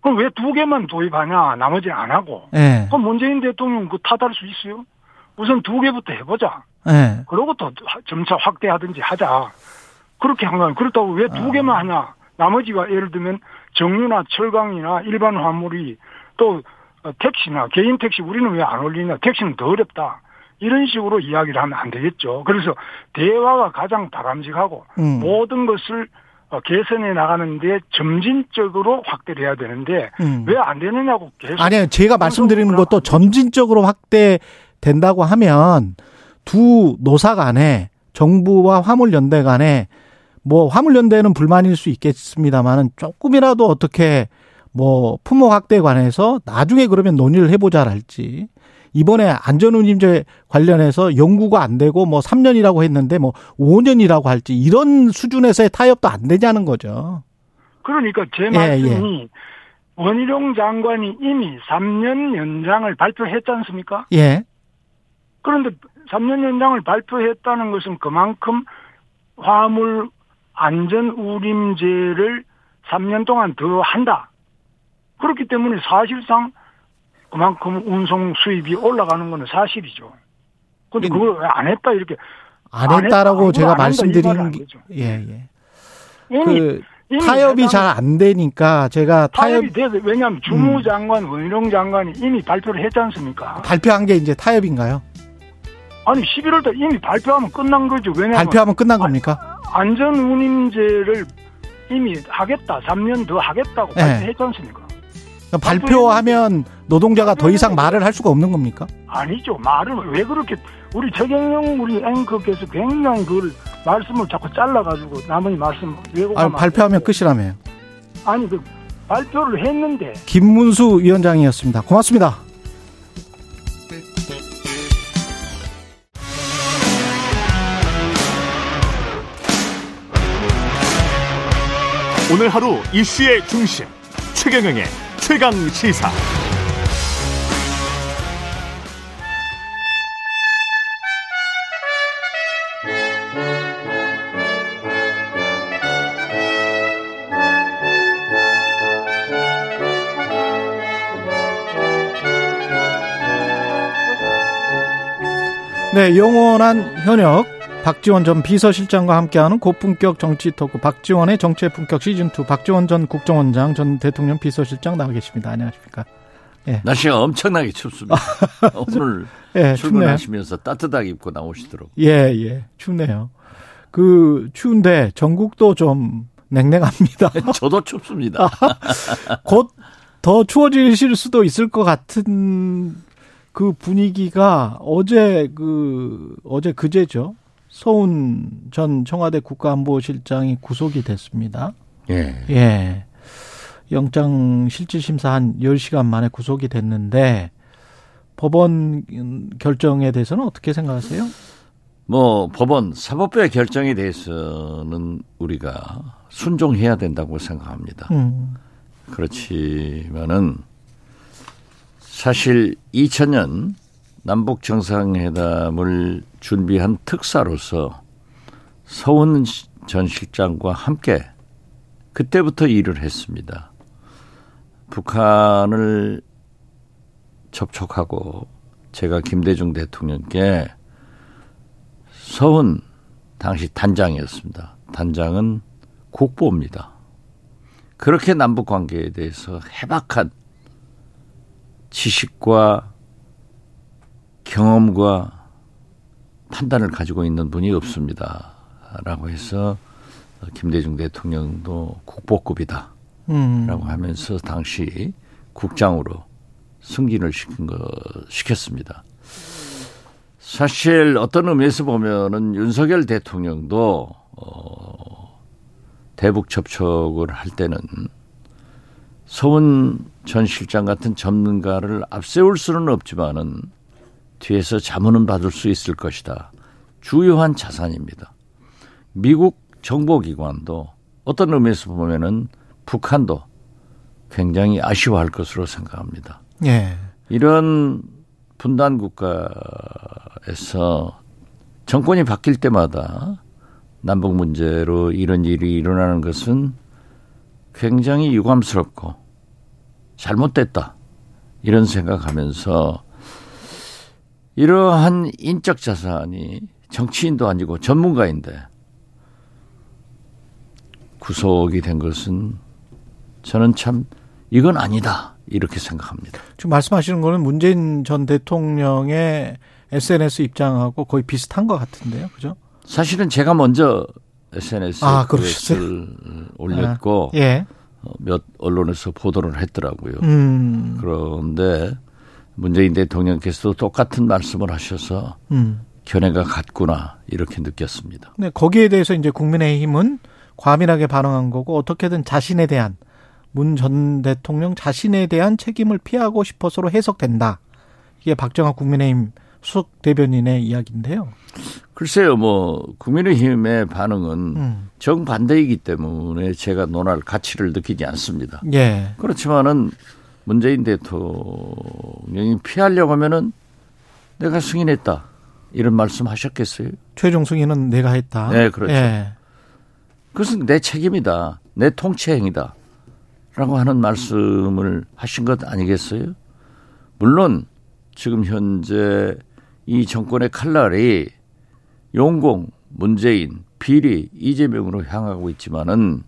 그럼 왜 두 개만 도입하냐? 나머지는 안 하고. 네. 그럼 문재인 대통령 그 탓할 수 있어요? 우선 두 개부터 해보자. 네. 그러고 또 점차 확대하든지 하자. 그렇게 한 거예요. 그렇다고 왜 두 개만 하냐? 나머지가 예를 들면 정유나 철강이나 일반 화물이 또 택시나 개인 택시 우리는 왜 안 올리냐? 택시는 더 어렵다. 이런 식으로 이야기를 하면 안 되겠죠. 그래서 대화가 가장 바람직하고 음. 모든 것을 개선해 나가는데 점진적으로 확대를 해야 되는데 음. 왜 안 되느냐고 계속. 아니요. 제가 말씀드리는 것도 점진적으로 확대된다고 하면 두 노사 간에 정부와 화물연대 간에 뭐 화물연대는 불만일 수 있겠습니다만 조금이라도 어떻게 뭐 품목 확대에 관해서 나중에 그러면 논의를 해보자 할지 이번에 안전운임제 관련해서 연구가 안 되고 뭐 삼 년이라고 했는데 뭐 오 년이라고 할지 이런 수준에서의 타협도 안 되자는 거죠. 그러니까 제 말씀이 예, 예. 원희룡 장관이 이미 삼 년 연장을 발표했지 않습니까? 예. 그런데 삼 년 연장을 발표했다는 것은 그만큼 화물 안전운임제를 삼 년 동안 더 한다. 그렇기 때문에 사실상 그만큼 운송 수입이 올라가는 건 사실이죠. 그런데 그걸 왜 안 했다 이렇게. 안, 안 했다라고 했다, 제가 말씀드리는 게. 예, 예. 이미, 그 이미 타협이 잘 안 되니까 제가 타협이. 타협이 돼서 왜냐하면 주무장관, 음. 원희룡 장관이 이미 발표를 했지 않습니까? 발표한 게 이제 타협인가요? 아니 십일월달 이미 발표하면 끝난 거죠. 왜냐하면 발표하면 끝난 겁니까? 안전운임제를 이미 하겠다. 삼 년 더 하겠다고 네. 발표했지 않습니까? 발표하면 노동자가 더 이상 말을 할 수가 없는 겁니까? 아니죠. 말을 왜 그렇게 우리 최경영 우리 앵커께서 굉장히 그 말씀을 자꾸 잘라가지고 나머지 말씀 왜곡하면 아, 발표하면 끝이라며요. 아니 그 발표를 했는데. 김문수 위원장이었습니다. 고맙습니다. 오늘 하루 이슈의 중심 최경영의 최강시사. 네, 영원한 현역 박지원 전 비서실장과 함께하는 고품격 정치 토크 박지원의 정치의 품격 시즌이 박지원 전 국정원장 전 대통령 비서실장 나와 계십니다. 안녕하십니까. 예. 날씨가 엄청나게 춥습니다. 오늘 예, 출근하시면서 춥네요. 따뜻하게 입고 나오시더라고요. 예, 예. 춥네요. 그 추운데 전국도 좀 냉랭합니다. 저도 춥습니다. 곧 더 추워지실 수도 있을 것 같은 그 분위기가 어제 그 어제 그제죠. 서훈 전 청와대 국가안보실장이 구속이 됐습니다. 예. 예. 영장 실질심사 한 열 시간 만에 구속이 됐는데 법원 결정에 대해서는 어떻게 생각하세요? 뭐 법원 사법부의 결정에 대해서는 우리가 순종해야 된다고 생각합니다. 음. 그렇지만은 사실 이천 년 남북 정상회담을 준비한 특사로서 서훈 전 실장과 함께 그때부터 일을 했습니다. 북한을 접촉하고 제가 김대중 대통령께 서훈 당시 단장이었습니다. 단장은 국보입니다. 그렇게 남북 관계에 대해서 해박한 지식과 경험과 판단을 가지고 있는 분이 없습니다. 라고 해서 김대중 대통령도 국보급이다. 음. 라고 하면서 당시 국장으로 승진을 시킨 거, 시켰습니다. 사실 어떤 의미에서 보면은 윤석열 대통령도, 어, 대북 접촉을 할 때는 서훈 전 실장 같은 전문가를 앞세울 수는 없지만은 뒤에서 자문은 받을 수 있을 것이다. 주요한 자산입니다. 미국 정보기관도 어떤 의미에서 보면은 북한도 굉장히 아쉬워할 것으로 생각합니다. 예. 이런 분단 국가에서 정권이 바뀔 때마다 남북 문제로 이런 일이 일어나는 것은 굉장히 유감스럽고 잘못됐다 이런 생각하면서, 이러한 인적 자산이 정치인도 아니고 전문가인데 구속이 된 것은 저는 참 이건 아니다 이렇게 생각합니다. 지금 말씀하시는 거는 문재인 전 대통령의 에스엔에스 입장하고 거의 비슷한 것 같은데요, 그죠? 사실은 제가 먼저 에스엔에스에 아, 올렸고 아, 예. 몇 언론에서 보도를 했더라고요. 음. 그런데 문재인 대통령께서도 똑같은 말씀을 하셔서 음. 견해가 같구나 이렇게 느꼈습니다. 네, 거기에 대해서 이제 국민의힘은 과민하게 반응한 거고, 어떻게든 자신에 대한 문 전 대통령 자신에 대한 책임을 피하고 싶어서로 해석된다. 이게 박정학 국민의힘 수석 대변인의 이야기인데요. 글쎄요, 뭐 국민의힘의 반응은 음. 정반대이기 때문에 제가 논할 가치를 느끼지 않습니다. 예. 그렇지만은 문재인 대통령이 피하려고 하면은 내가 승인했다 이런 말씀하셨겠어요? 최종 승인은 내가 했다. 네, 그렇죠. 예. 그것은 내 책임이다, 내 통치 행위다라고 하는 말씀을 하신 것 아니겠어요? 물론 지금 현재 이 정권의 칼날이 용공, 문재인, 비리, 이재명으로 향하고 있지만은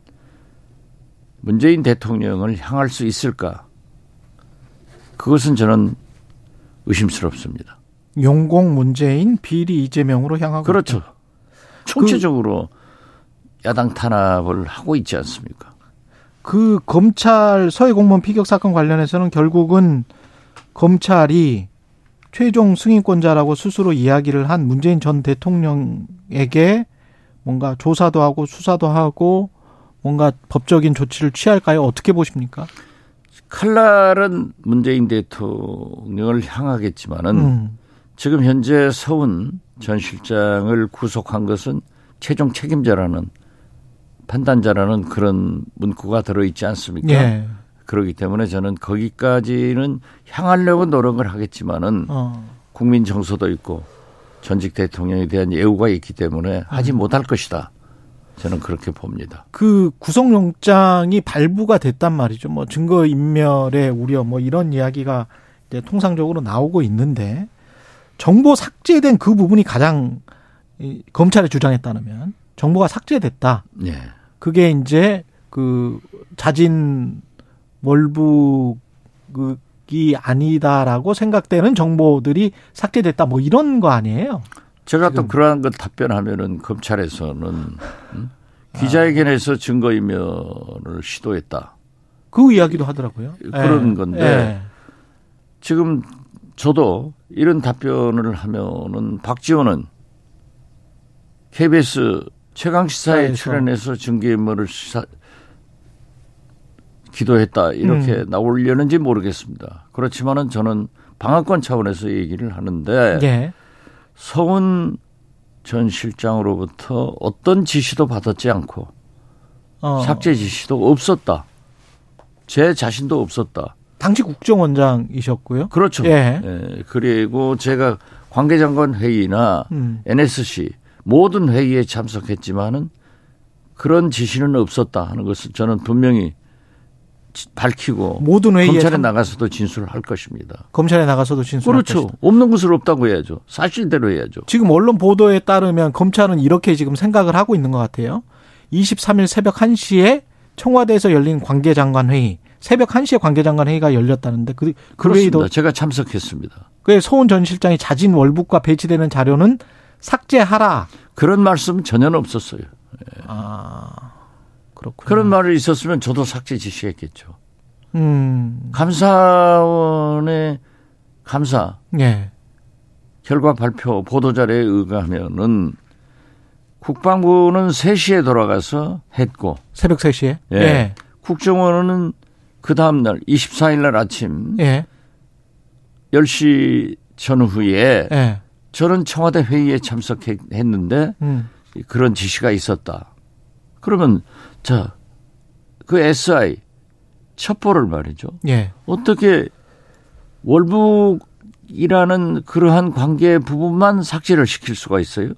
문재인 대통령을 향할 수 있을까? 그것은 저는 의심스럽습니다. 용공, 문재인, 비리, 이재명으로 향하고 그렇죠. 있다. 총체적으로 그, 야당 탄압을 하고 있지 않습니까? 그 검찰 서해 공무원 피격 사건 관련해서는 결국은 검찰이 최종 승인권자라고 스스로 이야기를 한 문재인 전 대통령에게 뭔가 조사도 하고 수사도 하고 뭔가 법적인 조치를 취할까요? 어떻게 보십니까? 칼날은 문재인 대통령을 향하겠지만은 음. 지금 현재 서훈 전 실장을 구속한 것은 최종 책임자라는 판단자라는 그런 문구가 들어있지 않습니까? 예. 그렇기 때문에 저는 거기까지는 향하려고 노력을 하겠지만은 어. 국민 정서도 있고 전직 대통령에 대한 예우가 있기 때문에 하지 음. 못할 것이다. 저는 그렇게 봅니다. 그 구속영장이 발부가 됐단 말이죠. 뭐 증거인멸의 우려 뭐 이런 이야기가 이제 통상적으로 나오고 있는데, 정보 삭제된 그 부분이 가장 검찰의 주장에 따르면 정보가 삭제됐다. 예. 그게 이제 그 자진 월북이 아니다라고 생각되는 정보들이 삭제됐다 뭐 이런 거 아니에요? 제가 지금. 또 그러한 것 답변하면은 검찰에서는 아. 기자회견에서 증거인멸을 시도했다. 그 이야기도 하더라고요. 그런 예. 건데 예. 지금 저도 이런 답변을 하면은 박지원은 케이비에스 최강시사에 출연해서 증거인멸을 시사 기도했다 이렇게 음. 나오려는지 모르겠습니다. 그렇지만은 저는 방어권 차원에서 얘기를 하는데 예. 서훈 전 실장으로부터 어떤 지시도 받았지 않고 어. 삭제 지시도 없었다. 제 자신도 없었다. 당시 국정원장이셨고요. 그렇죠. 예. 예. 그리고 제가 관계장관 회의나 음. 엔에스씨 모든 회의에 참석했지만은 그런 지시는 없었다 하는 것을 저는 분명히 밝히고 모든 회의에 검찰에 참... 나가서도 진술을 할 것입니다. 검찰에 나가서도 진술을 그렇죠. 할 것이다. 그렇죠. 없는 것을 없다고 해야죠. 사실대로 해야죠. 지금 언론 보도에 따르면 검찰은 이렇게 지금 생각을 하고 있는 것 같아요. 이십삼 일 새벽 한 시에 청와대에서 열린 관계장관 회의. 새벽 한 시에 관계장관 회의가 열렸다는데 그, 그 회의도 제가 참석했습니다. 그에 서훈 전 실장이 자진 월북과 배치되는 자료는 삭제하라. 그런 말씀은 전혀 없었어요. 예. 아... 그렇군요. 그런 말이 있었으면 저도 삭제 지시했겠죠. 음. 감사원의 감사 예. 결과 발표 보도자료에 의하면은 국방부는 세 시에 돌아가서 했고 새벽 세 시에 예. 예. 국정원은 그 다음 날 이십사 일 날 아침 예. 열 시 전후에 예. 저는 청와대 회의에 참석했는데 음. 그런 지시가 있었다. 그러면 자, 그 에스아이 첩보를 말이죠. 예. 어떻게 월북이라는 그러한 관계 부분만 삭제를 시킬 수가 있어요?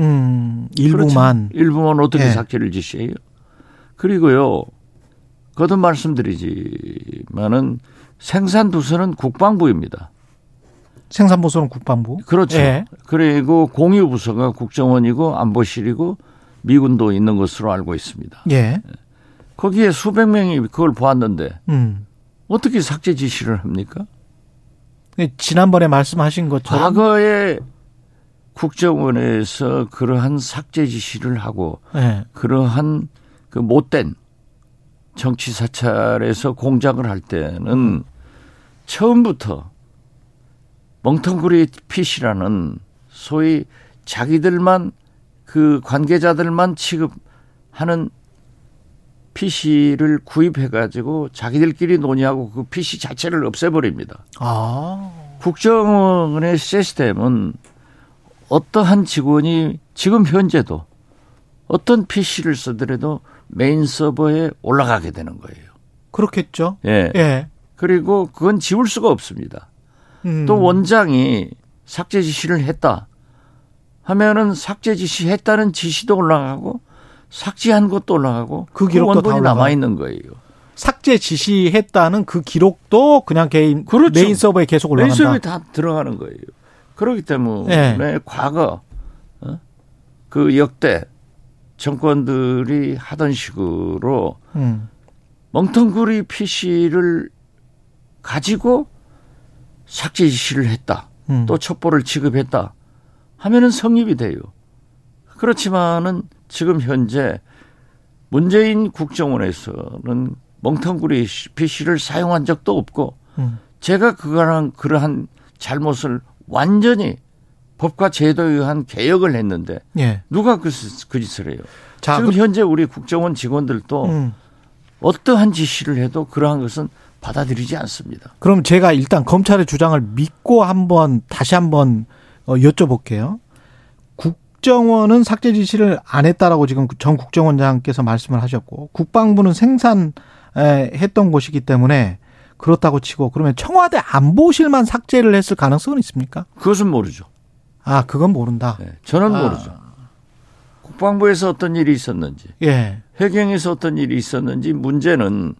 음, 일부만. 그렇죠. 일부만 어떻게 예. 삭제를 지시해요? 그리고요, 거듭 말씀드리지만은 생산부서는 국방부입니다. 생산부서는 국방부? 그렇죠. 예. 그리고 공유부서가 국정원이고 안보실이고 미군도 있는 것으로 알고 있습니다. 예. 거기에 수백 명이 그걸 보았는데 음. 어떻게 삭제 지시를 합니까? 지난번에 말씀하신 것처럼. 과거에 국정원에서 그러한 삭제 지시를 하고 예. 그러한 그 못된 정치 사찰에서 공작을 할 때는 처음부터 멍텅구리 핏이라는 소위 자기들만 그 관계자들만 취급하는 피씨를 구입해가지고 자기들끼리 논의하고 그 피씨 자체를 없애버립니다. 아. 국정원의 시스템은 어떠한 직원이 지금 현재도 어떤 피씨를 쓰더라도 메인 서버에 올라가게 되는 거예요. 그렇겠죠. 예. 예. 그리고 그건 지울 수가 없습니다. 음. 또 원장이 삭제 지시를 했다 하면은 삭제 지시했다는 지시도 올라가고 삭제한 것도 올라가고 그 기록도 다 남아 있는 거예요. 삭제 지시했다는 그 기록도 그냥 개인 그렇죠. 메인 서버에 계속 올라간다. 메인 서버에 다 들어가는 거예요. 그렇기 때문에 네. 과거 어? 그 역대 정권들이 하던 식으로 음. 멍텅구리 피씨를 가지고 삭제 지시를 했다. 음. 또 첩보를 지급했다. 하면은 성립이 돼요. 그렇지만은 지금 현재 문재인 국정원에서는 멍텅구리 피씨를 사용한 적도 없고 음. 제가 그거랑 그러한 잘못을 완전히 법과 제도에 의한 개혁을 했는데 예. 누가 그, 그 짓을 해요. 자, 지금 그, 현재 우리 국정원 직원들도 음. 어떠한 지시를 해도 그러한 것은 받아들이지 않습니다. 그럼 제가 일단 검찰의 주장을 믿고 한번 다시 한번 어, 여쭤볼게요. 국정원은 삭제 지시를 안 했다라고 지금 전 국정원장께서 말씀을 하셨고 국방부는 생산했던 곳이기 때문에 그렇다고 치고 그러면 청와대 안보실만 삭제를 했을 가능성은 있습니까? 그것은 모르죠. 아, 그건 모른다. 네, 저는 아. 모르죠. 국방부에서 어떤 일이 있었는지 예. 해경에서 어떤 일이 있었는지 문제는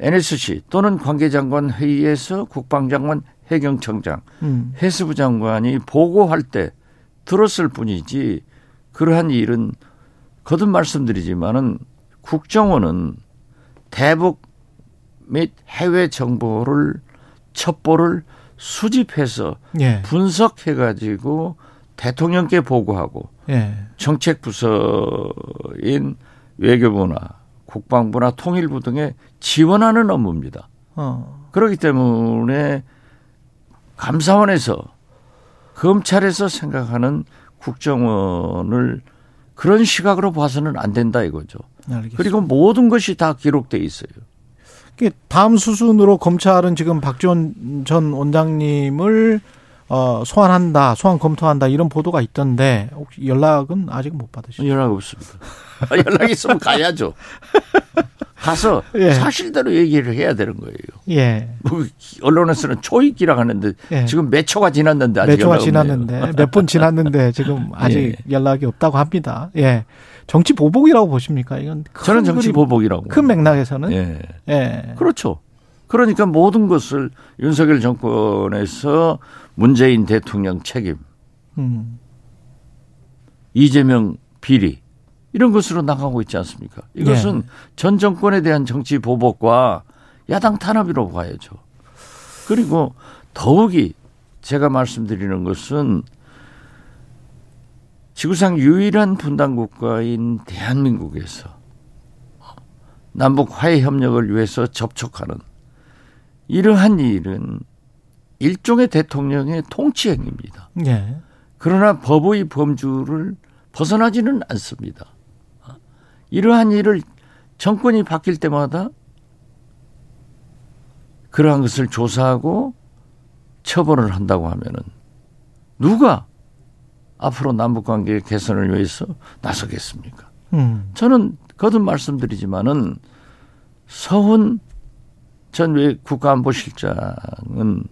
엔에스씨 또는 관계장관 회의에서 국방장관 해경청장 음. 해수부 장관이 보고할 때 들었을 뿐이지 그러한 일은 거듭 말씀드리지만은 국정원은 대북 및 해외 정보를 첩보를 수집해서 예. 분석해가지고 대통령께 보고하고 예. 정책부서인 외교부나 국방부나 통일부 등에 지원하는 업무입니다. 어. 그렇기 때문에 감사원에서 검찰에서 생각하는 국정원을 그런 시각으로 봐서는 안 된다 이거죠. 알겠습니다. 그리고 모든 것이 다 기록돼 있어요. 다음 수순으로 검찰은 지금 박지원 전 원장님을 소환한다, 소환 검토한다 이런 보도가 있던데 혹시 연락은 아직 못 받으시죠? 연락 없습니다. 연락 있으면 가야죠. 가서 예. 사실대로 얘기를 해야 되는 거예요. 예. 언론에서는 초익기라고 하는데 예. 지금 몇 초가 지났는데 아직 몇 초가 지났는데 몇 분 지났는데 지금 아직 예. 연락이 없다고 합니다. 예. 정치 보복이라고 보십니까? 이건 저는 정치 보복이라고. 큰 맥락에서는. 예. 예. 그렇죠. 그러니까 모든 것을 윤석열 정권에서 문재인 대통령 책임, 음. 이재명 비리 이런 것으로 나가고 있지 않습니까? 이것은 예. 전 정권에 대한 정치 보복과 야당 탄압이라고 봐야죠. 그리고 더욱이 제가 말씀드리는 것은 지구상 유일한 분단국가인 대한민국에서 남북 화해 협력을 위해서 접촉하는 이러한 일은 일종의 대통령의 통치 행위입니다. 예. 그러나 법의 범주를 벗어나지는 않습니다. 이러한 일을 정권이 바뀔 때마다 그러한 것을 조사하고 처벌을 한다고 하면은 누가 앞으로 남북관계 개선을 위해서 나서겠습니까? 음. 저는 거듭 말씀드리지만은 서훈 전 국가안보실장은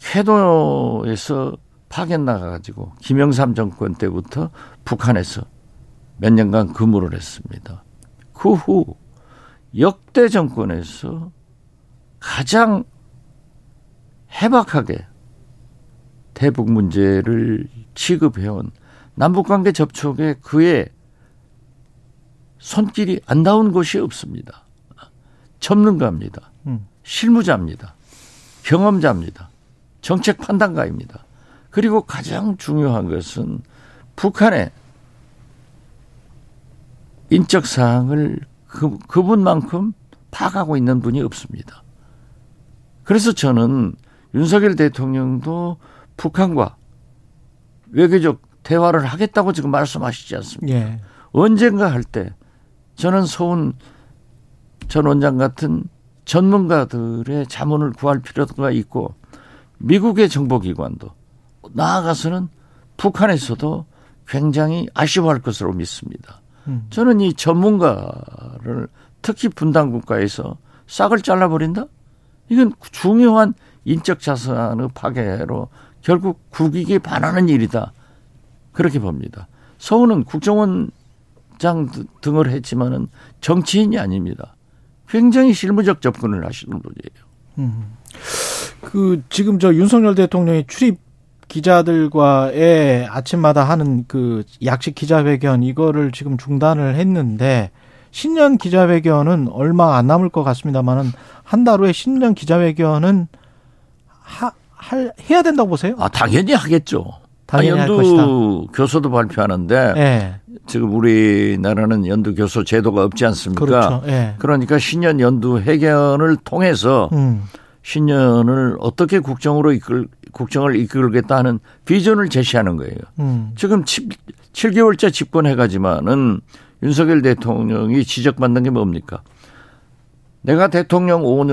쾌도에서 파견 나가가지고 김영삼 정권 때부터 북한에서 몇 년간 근무를 했습니다. 그 후 역대 정권에서 가장 해박하게 대북 문제를 취급해온 남북관계 접촉에 그의 손길이 안 닿은 곳이 없습니다. 전문가입니다. 음. 실무자입니다. 경험자입니다. 정책 판단가입니다. 그리고 가장 중요한 것은 북한의 인적 사항을 그, 그분만큼 파악하고 있는 분이 없습니다. 그래서 저는 윤석열 대통령도 북한과 외교적 대화를 하겠다고 지금 말씀하시지 않습니까? 예. 언젠가 할 때 저는 서훈 전 원장 같은 전문가들의 자문을 구할 필요가 있고 미국의 정보기관도 나아가서는 북한에서도 굉장히 아쉬워할 것으로 믿습니다. 음. 저는 이 전문가를 특히 분단국가에서 싹을 잘라버린다? 이건 중요한 인적 자산의 파괴로 결국 국익에 반하는 일이다. 그렇게 봅니다. 서훈은 국정원장 등을 했지만은 정치인이 아닙니다. 굉장히 실무적 접근을 하시는 분이에요. 음. 그 지금 저 윤석열 대통령이 출입 기자들과의 아침마다 하는 그 약식 기자회견 이거를 지금 중단을 했는데 신년 기자회견은 얼마 안 남을 것 같습니다만은 한 달 후에 신년 기자회견은 하, 할, 해야 된다고 보세요? 아 당연히 하겠죠. 당연히 아, 연두 할 것이다. 교수도 발표하는데 네. 지금 우리나라는 연두 교수 제도가 없지 않습니까? 그렇죠. 네. 그러니까 신년 연두 회견을 통해서 음. 신년을 어떻게 국정으로 이끌 국정을 이끌겠다 하는 비전을 제시하는 거예요. 음. 지금 칠, 칠 개월째 집권해가지만은 윤석열 대통령이 지적받는 게 뭡니까? 내가 대통령 오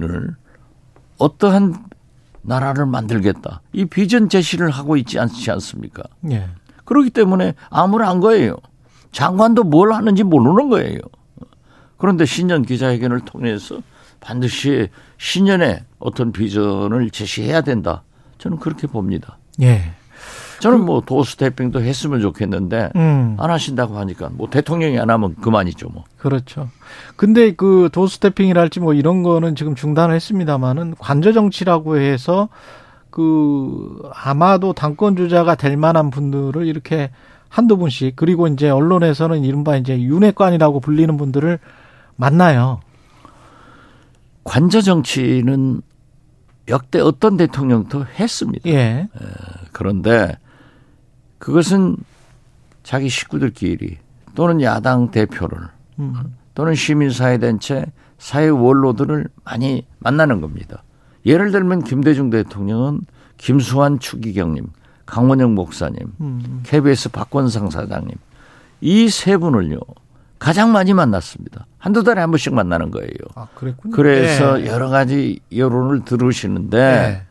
년을 어떠한 나라를 만들겠다. 이 비전 제시를 하고 있지 않지 않습니까? 예. 그렇기 때문에 암울한 거예요. 장관도 뭘 하는지 모르는 거예요. 그런데 신년 기자회견을 통해서 반드시 신년에 어떤 비전을 제시해야 된다. 저는 그렇게 봅니다. 예. 저는 뭐 도스태핑도 했으면 좋겠는데 음. 안 하신다고 하니까 뭐 대통령이 안 하면 그만이죠 뭐. 그렇죠. 근데 그 도스태핑이랄지 뭐 이런 거는 지금 중단을 했습니다만은 관저 정치라고 해서 그 아마도 당권 주자가 될 만한 분들을 이렇게 한두 분씩 그리고 이제 언론에서는 이른바 이제 윤핵관이라고 불리는 분들을 만나요. 관저 정치는 역대 어떤 대통령도 했습니다. 예. 그런데 그것은 자기 식구들끼리 또는 야당 대표를 음. 또는 시민사회단체 사회 원로들을 많이 만나는 겁니다. 예를 들면 김대중 대통령은 김수환 추기경님, 강원영 목사님, 음. 케이비에스 박권상 사장님 이 세 분을요. 가장 많이 만났습니다. 한두 달에 한 번씩 만나는 거예요. 아, 그랬군요. 그래서 네. 여러 가지 여론을 들으시는데 네.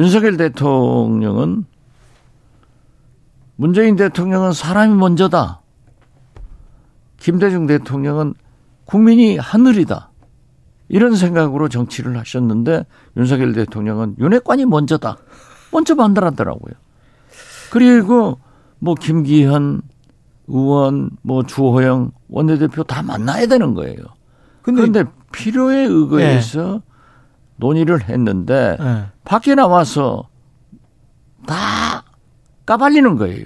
윤석열 대통령은 문재인 대통령은 사람이 먼저다. 김대중 대통령은 국민이 하늘이다. 이런 생각으로 정치를 하셨는데 윤석열 대통령은 윤핵관이 먼저다. 먼저 만들었더라고요. 그리고 뭐 김기현 의원, 뭐 주호영 원내대표 다 만나야 되는 거예요. 그런데 필요에 의거해서 네. 논의를 했는데 네. 밖에 나와서 다 까발리는 거예요.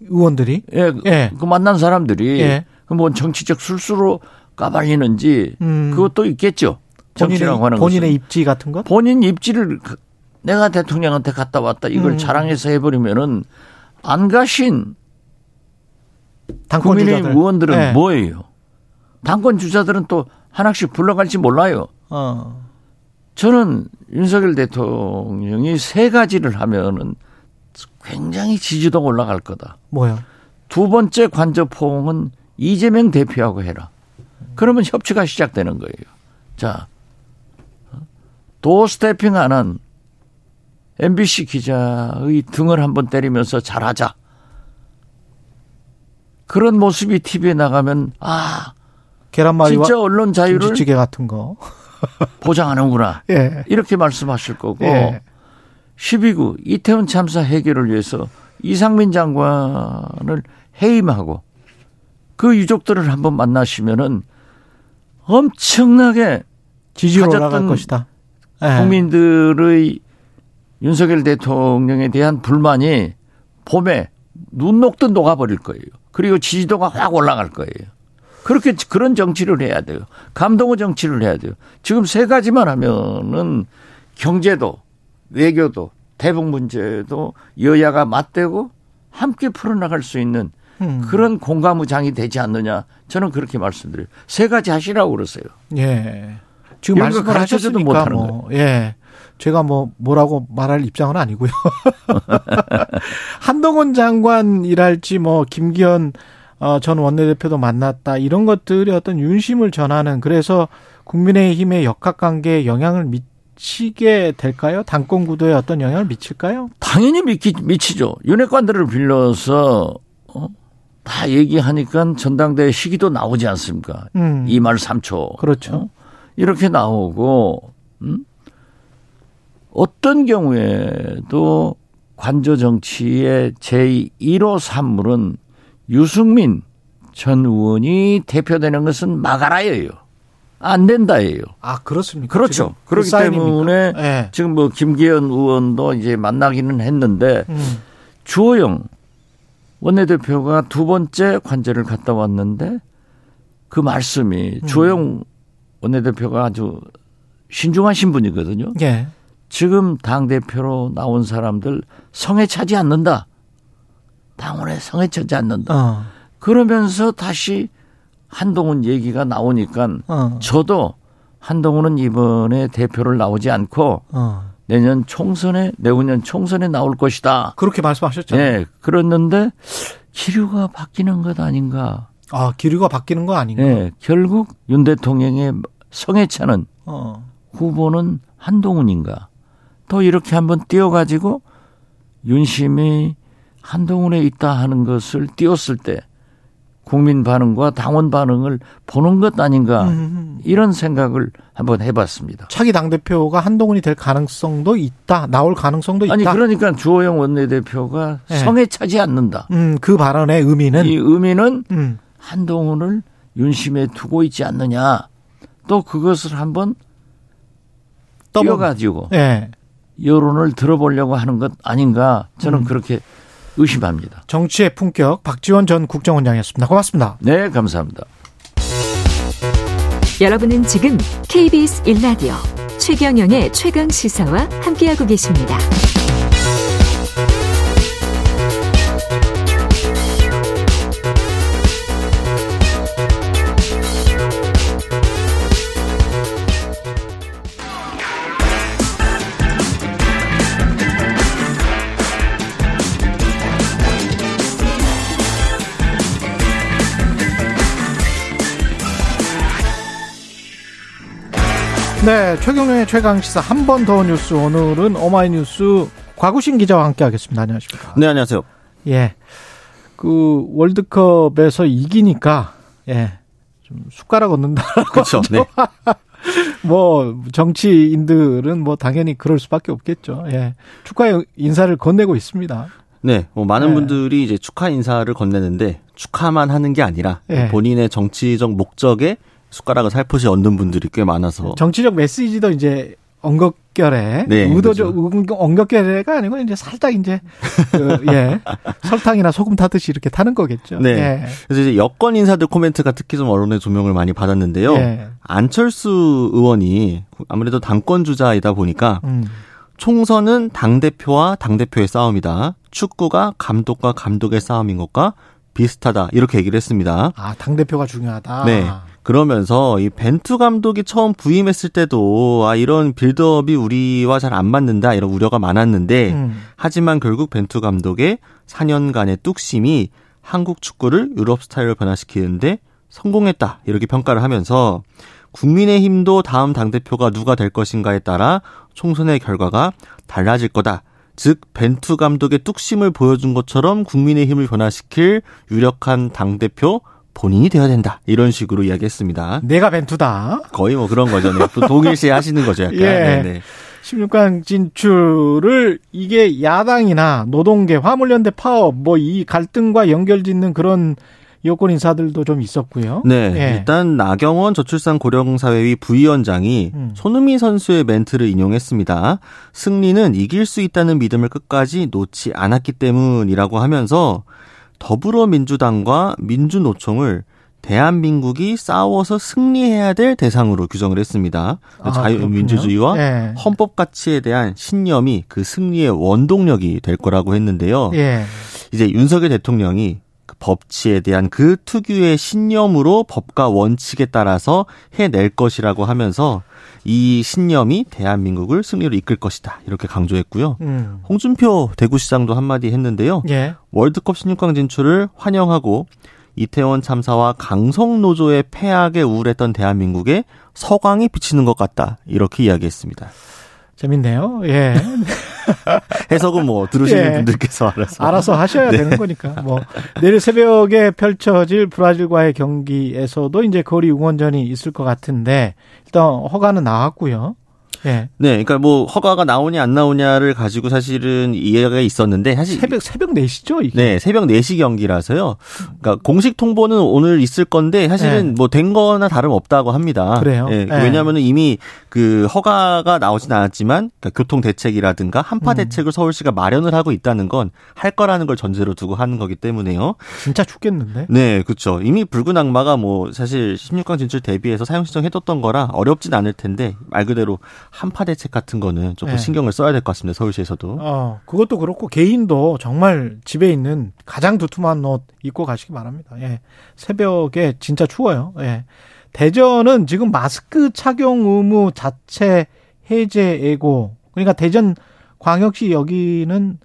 의원들이? 예, 네. 그 만난 사람들이 네. 그 뭐 정치적 술수로 까발리는지 음. 그것도 있겠죠. 정치라고 하는 본인의 입지 같은 것? 본인 입지를 내가 대통령한테 갔다 왔다 이걸 음. 자랑해서 해버리면은 안 가신. 국민의힘 의원들은 네. 뭐예요? 당권 주자들은 또 하나씩 불러갈지 몰라요. 어. 저는 윤석열 대통령이 세 가지를 하면은 굉장히 지지도가 올라갈 거다. 뭐요? 두 번째 관저포옹은 이재명 대표하고 해라. 그러면 협치가 시작되는 거예요. 자, 도스태핑 안 한 엠비씨 기자의 등을 한번 때리면서 잘하자. 그런 모습이 티비에 나가면 아 계란말이와 진짜 언론 자유를 김치찌개 같은 거 보장하는구나. 예. 이렇게 말씀하실 거고 예. 십이 구 이태원 참사 해결을 위해서 이상민 장관을 해임하고 그 유족들을 한번 만나시면은 엄청나게 지지율 올라갈 것이다. 네. 국민들의 윤석열 대통령에 대한 불만이 봄에 눈 녹듯 녹아버릴 거예요. 그리고 지지도가 확 올라갈 거예요. 그렇게 그런 정치를 해야 돼요. 감동의 정치를 해야 돼요. 지금 세 가지만 하면은 경제도 외교도 대북 문제도 여야가 맞대고 함께 풀어나갈 수 있는 음. 그런 공감의장이 되지 않느냐. 저는 그렇게 말씀드려요. 세 가지 하시라고 그러세요. 예. 지금 말씀을 하셨으니까 못하는 뭐, 거예요. 예. 제가 뭐 뭐라고 말할 입장은 아니고요. 한동훈 장관이랄지 뭐 김기현 전 원내대표도 만났다. 이런 것들이 어떤 윤심을 전하는, 그래서 국민의힘의 역학관계에 영향을 미치게 될까요? 당권 구도에 어떤 영향을 미칠까요? 당연히 미치, 미치죠. 윤핵관들을 빌려서 어? 다 얘기하니까 전당대회 시기도 나오지 않습니까? 음. 이 말 삼 초. 그렇죠. 어? 이렇게 나오고 음? 어떤 경우에도 관저 정치의 제일 호 산물은 유승민 전 의원이 대표되는 것은 막아라예요. 안 된다예요. 아, 그렇습니까? 그렇죠. 그렇기 그 때문에 네. 지금 뭐 김기현 의원도 이제 만나기는 했는데 음. 주호영 원내대표가 두 번째 관저를 갔다 왔는데 그 말씀이 음. 조영 원내대표가 아주 신중하신 분이거든요. 예. 지금 당대표로 나온 사람들 성에 차지 않는다. 당원에 성에 차지 않는다. 어. 그러면서 다시 한동훈 얘기가 나오니까 어. 저도 한동훈은 이번에 대표를 나오지 않고 어. 내년 총선에, 내후년 총선에 나올 것이다. 그렇게 말씀하셨잖아요. 예. 그랬는데 기류가 바뀌는 것 아닌가. 아, 기류가 바뀌는 거 아닌가. 예. 결국 윤 대통령의 성에 차는 어. 후보는 한동훈인가. 또 이렇게 한번 띄워가지고 윤심이 한동훈에 있다 하는 것을 띄웠을 때 국민 반응과 당원 반응을 보는 것 아닌가. 이런 생각을 한번 해봤습니다. 차기 당대표가 한동훈이 될 가능성도 있다. 나올 가능성도 있다. 아니 그러니까 주호영 원내대표가 네. 성에 차지 않는다. 음, 그 발언의 의미는? 이 의미는 음. 한동훈을 윤심에 두고 있지 않느냐. 또 그것을 한번 띄워가지고 네. 여론을 들어보려고 하는 것 아닌가. 저는 음. 그렇게 의심합니다. 정치의 품격 박지원 전 국정원장이었습니다. 고맙습니다. 네, 감사합니다. 여러분은 지금 케이비에스 일 라디오 최경영의 최강 시사와 함께하고 계십니다. 네, 최경영의 최강시사 한 번 더 뉴스. 오늘은 오마이뉴스 곽우신 기자와 함께하겠습니다. 안녕하십니까? 네, 안녕하세요. 예, 그 월드컵에서 이기니까 예, 좀 숟가락 얻는다. 그렇죠. 네. 뭐 정치인들은 뭐 당연히 그럴 수밖에 없겠죠. 예, 축하 인사를 건네고 있습니다. 네, 뭐 많은 네. 분들이 이제 축하 인사를 건네는데 축하만 하는 게 아니라 예. 본인의 정치적 목적에 숟가락을 살포시 얹는 분들이 꽤 많아서 정치적 메시지도 이제 엉겁결에 네, 의도적 그렇죠. 엉겁결에가 아니고 이제 살짝 이제 그, 예 설탕이나 소금 타듯이 이렇게 타는 거겠죠. 네. 예. 그래서 이제 여권 인사들 코멘트가 특히 좀 언론의 조명을 많이 받았는데요. 예. 안철수 의원이 아무래도 당권 주자이다 보니까 음. 총선은 당 대표와 당 대표의 싸움이다. 축구가 감독과 감독의 싸움인 것과 비슷하다. 이렇게 얘기를 했습니다. 아, 당 대표가 중요하다. 네. 그러면서 이 벤투 감독이 처음 부임했을 때도 아 이런 빌드업이 우리와 잘 안 맞는다 이런 우려가 많았는데 음. 하지만 결국 벤투 감독의 사 년간의 뚝심이 한국 축구를 유럽 스타일로 변화시키는데 성공했다 이렇게 평가를 하면서 국민의힘도 다음 당대표가 누가 될 것인가에 따라 총선의 결과가 달라질 거다. 즉 벤투 감독의 뚝심을 보여준 것처럼 국민의힘을 변화시킬 유력한 당대표 본인이 되어야 된다. 이런 식으로 이야기했습니다. 내가 벤투다. 거의 뭐 그런 거죠. 네. 또 동일시 하시는 거죠. 약간. 예. 네네. 십육 강 진출을 이게 야당이나 노동계, 화물연대 파업 뭐 이 갈등과 연결짓는 그런 여권 인사들도 좀 있었고요. 네, 예. 일단 나경원 저출산 고령사회위 부위원장이 음. 손흥민 선수의 멘트를 인용했습니다. 승리는 이길 수 있다는 믿음을 끝까지 놓지 않았기 때문이라고 하면서 더불어민주당과 민주노총을 대한민국이 싸워서 승리해야 될 대상으로 규정을 했습니다. 아, 자유민주주의와 예. 헌법 가치에 대한 신념이 그 승리의 원동력이 될 거라고 했는데요. 예. 이제 윤석열 대통령이 법치에 대한 그 특유의 신념으로 법과 원칙에 따라서 해낼 것이라고 하면서 이 신념이 대한민국을 승리로 이끌 것이다 이렇게 강조했고요. 음. 홍준표 대구시장도 한마디 했는데요. 예. 월드컵 십육 강 진출을 환영하고 이태원 참사와 강성노조의 폐악에 우울했던 대한민국에 서광이 비치는 것 같다 이렇게 이야기했습니다. 재밌네요. 예. 해석은 뭐 들으시는 예. 분들께서 알아서 알아서 하셔야 네. 되는 거니까. 뭐 내일 새벽에 펼쳐질 브라질과의 경기에서도 이제 거리 응원전이 있을 것 같은데 일단 허가는 나왔고요. 예. 네, 그러니까 뭐 허가가 나오냐 안 나오냐를 가지고 사실은 이해가 있었는데 사실 새벽 새벽 네 시죠 이게. 네, 새벽 네 시 경기라서요. 그러니까 공식 통보는 오늘 있을 건데 사실은 예. 뭐 된 거나 다름없다고 합니다. 그래요. 예. 예. 왜냐하면 이미 그 허가가 나오진 않았지만 그러니까 교통 대책이라든가 한파 대책을 음. 서울시가 마련을 하고 있다는 건 할 거라는 걸 전제로 두고 하는 거기 때문에요. 진짜 춥겠는데. 네, 그렇죠. 이미 붉은 악마가 뭐 사실 십육 강 진출 대비해서 사용 신청해뒀던 거라 어렵진 않을 텐데 말 그대로. 한파 대책 같은 거는 조금 네. 신경을 써야 될 것 같습니다. 서울시에서도. 어, 그것도 그렇고 개인도 정말 집에 있는 가장 두툼한 옷 입고 가시기 바랍니다. 예. 새벽에 진짜 추워요. 예. 대전은 지금 마스크 착용 의무 자체 해제이고 그러니까 대전 광역시 여기는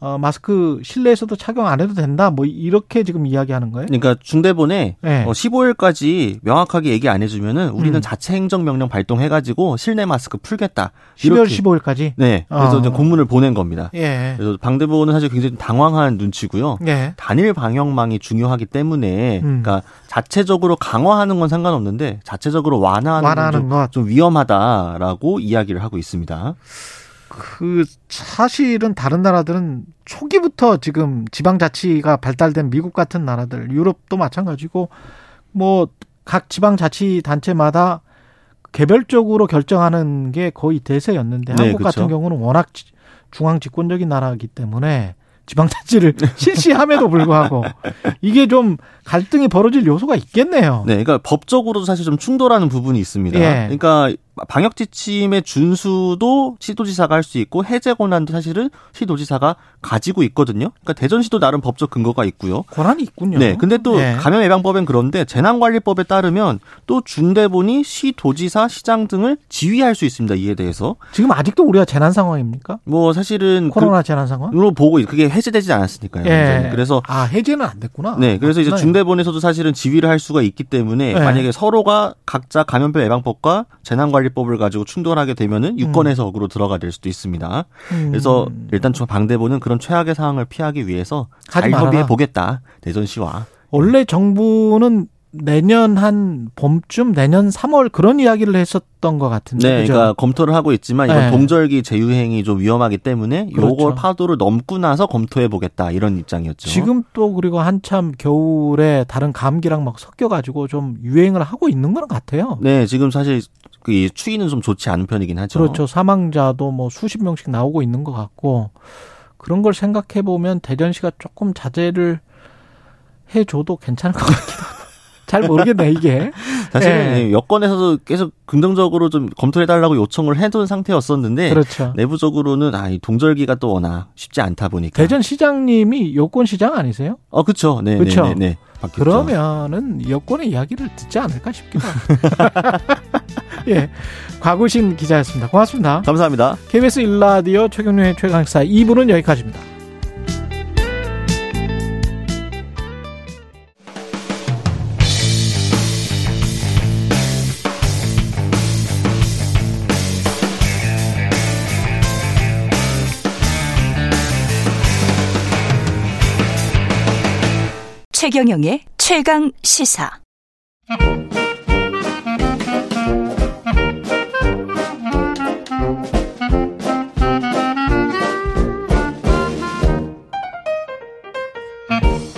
어, 마스크 실내에서도 착용 안 해도 된다. 뭐 이렇게 지금 이야기하는 거예요. 그러니까 중대본에 네. 어, 십오일까지 명확하게 얘기 안 해주면은 우리는 음. 자체 행정명령 발동해가지고 실내 마스크 풀겠다. 이렇게. 십이월 십오일까지. 네. 그래서 어. 이제 공문을 보낸 겁니다. 예. 그래서 방대본은 사실 굉장히 당황한 눈치고요. 예. 단일 방역망이 중요하기 때문에 음. 그러니까 자체적으로 강화하는 건 상관없는데 자체적으로 완화하는, 완화하는 건 좀 위험하다라고 이야기를 하고 있습니다. 그 사실은 다른 나라들은 초기부터 지금 지방자치가 발달된 미국 같은 나라들, 유럽도 마찬가지고 뭐 각 지방자치단체마다 개별적으로 결정하는 게 거의 대세였는데 네, 한국 그렇죠. 같은 경우는 워낙 중앙집권적인 나라이기 때문에 지방자치를 실시함에도 불구하고 이게 좀 갈등이 벌어질 요소가 있겠네요. 네, 그러니까 법적으로도 사실 좀 충돌하는 부분이 있습니다. 예. 그러니까 방역 지침의 준수도 시도지사가 할 수 있고 해제 권한도 사실은 시도지사가 가지고 있거든요. 그러니까 대전시도 나름 법적 근거가 있고요. 권한이 있군요. 네, 근데 또 예. 감염 예방법엔 그런데 재난관리법에 따르면 또 중대본이 시도지사, 시장 등을 지휘할 수 있습니다. 이에 대해서 지금 아직도 우리가 재난 상황입니까? 뭐 사실은 코로나 그, 재난 상황으로 보고 그게 해제되지 않았으니까요. 예. 그래서 아 해제는 안 됐구나. 네, 그래서 이제 중대 대본에서도 사실은 지휘를 할 수가 있기 때문에 네. 만약에 서로가 각자 감염병 예방법과 재난관리법을 가지고 충돌하게 되면은 유권해석으로 음. 들어가 될 수도 있습니다. 음. 그래서 일단 방대본은 그런 최악의 상황을 피하기 위해서 잘 협의해 보겠다. 대전시와. 원래 정부는 내년 한 봄쯤 내년 삼월 그런 이야기를 했었던 것 같은데. 네, 그죠? 그러니까 검토를 하고 있지만 이건 네. 동절기 재유행이 좀 위험하기 때문에 요걸 그렇죠. 파도를 넘고 나서 검토해 보겠다 이런 입장이었죠. 지금 또 그리고 한참 겨울에 다른 감기랑 막 섞여 가지고 좀 유행을 하고 있는 건 같아요. 네, 지금 사실 그 추위는 좀 좋지 않은 편이긴 하죠. 그렇죠. 사망자도 뭐 수십 명씩 나오고 있는 것 같고 그런 걸 생각해 보면 대전시가 조금 자제를 해줘도 괜찮을 것 같기도 하고. 잘 모르겠네 이게. 사실은 예. 여권에서도 계속 긍정적으로 좀 검토해달라고 요청을 해둔 상태였었는데 그렇죠. 내부적으로는 아, 이 동절기가 또 워낙 쉽지 않다 보니까. 대전 시장님이 여권 시장 아니세요? 어, 그렇죠. 네, 그렇죠. 네, 네, 네. 맞겠죠. 그러면은 여권의 이야기를 듣지 않을까 싶기도 합니다. 예, 곽우신 기자였습니다. 고맙습니다. 감사합니다. 케이비에스 일 라디오 최경영의 최강시사 이 부는 여기까지입니다. 최경영의 최강 시사.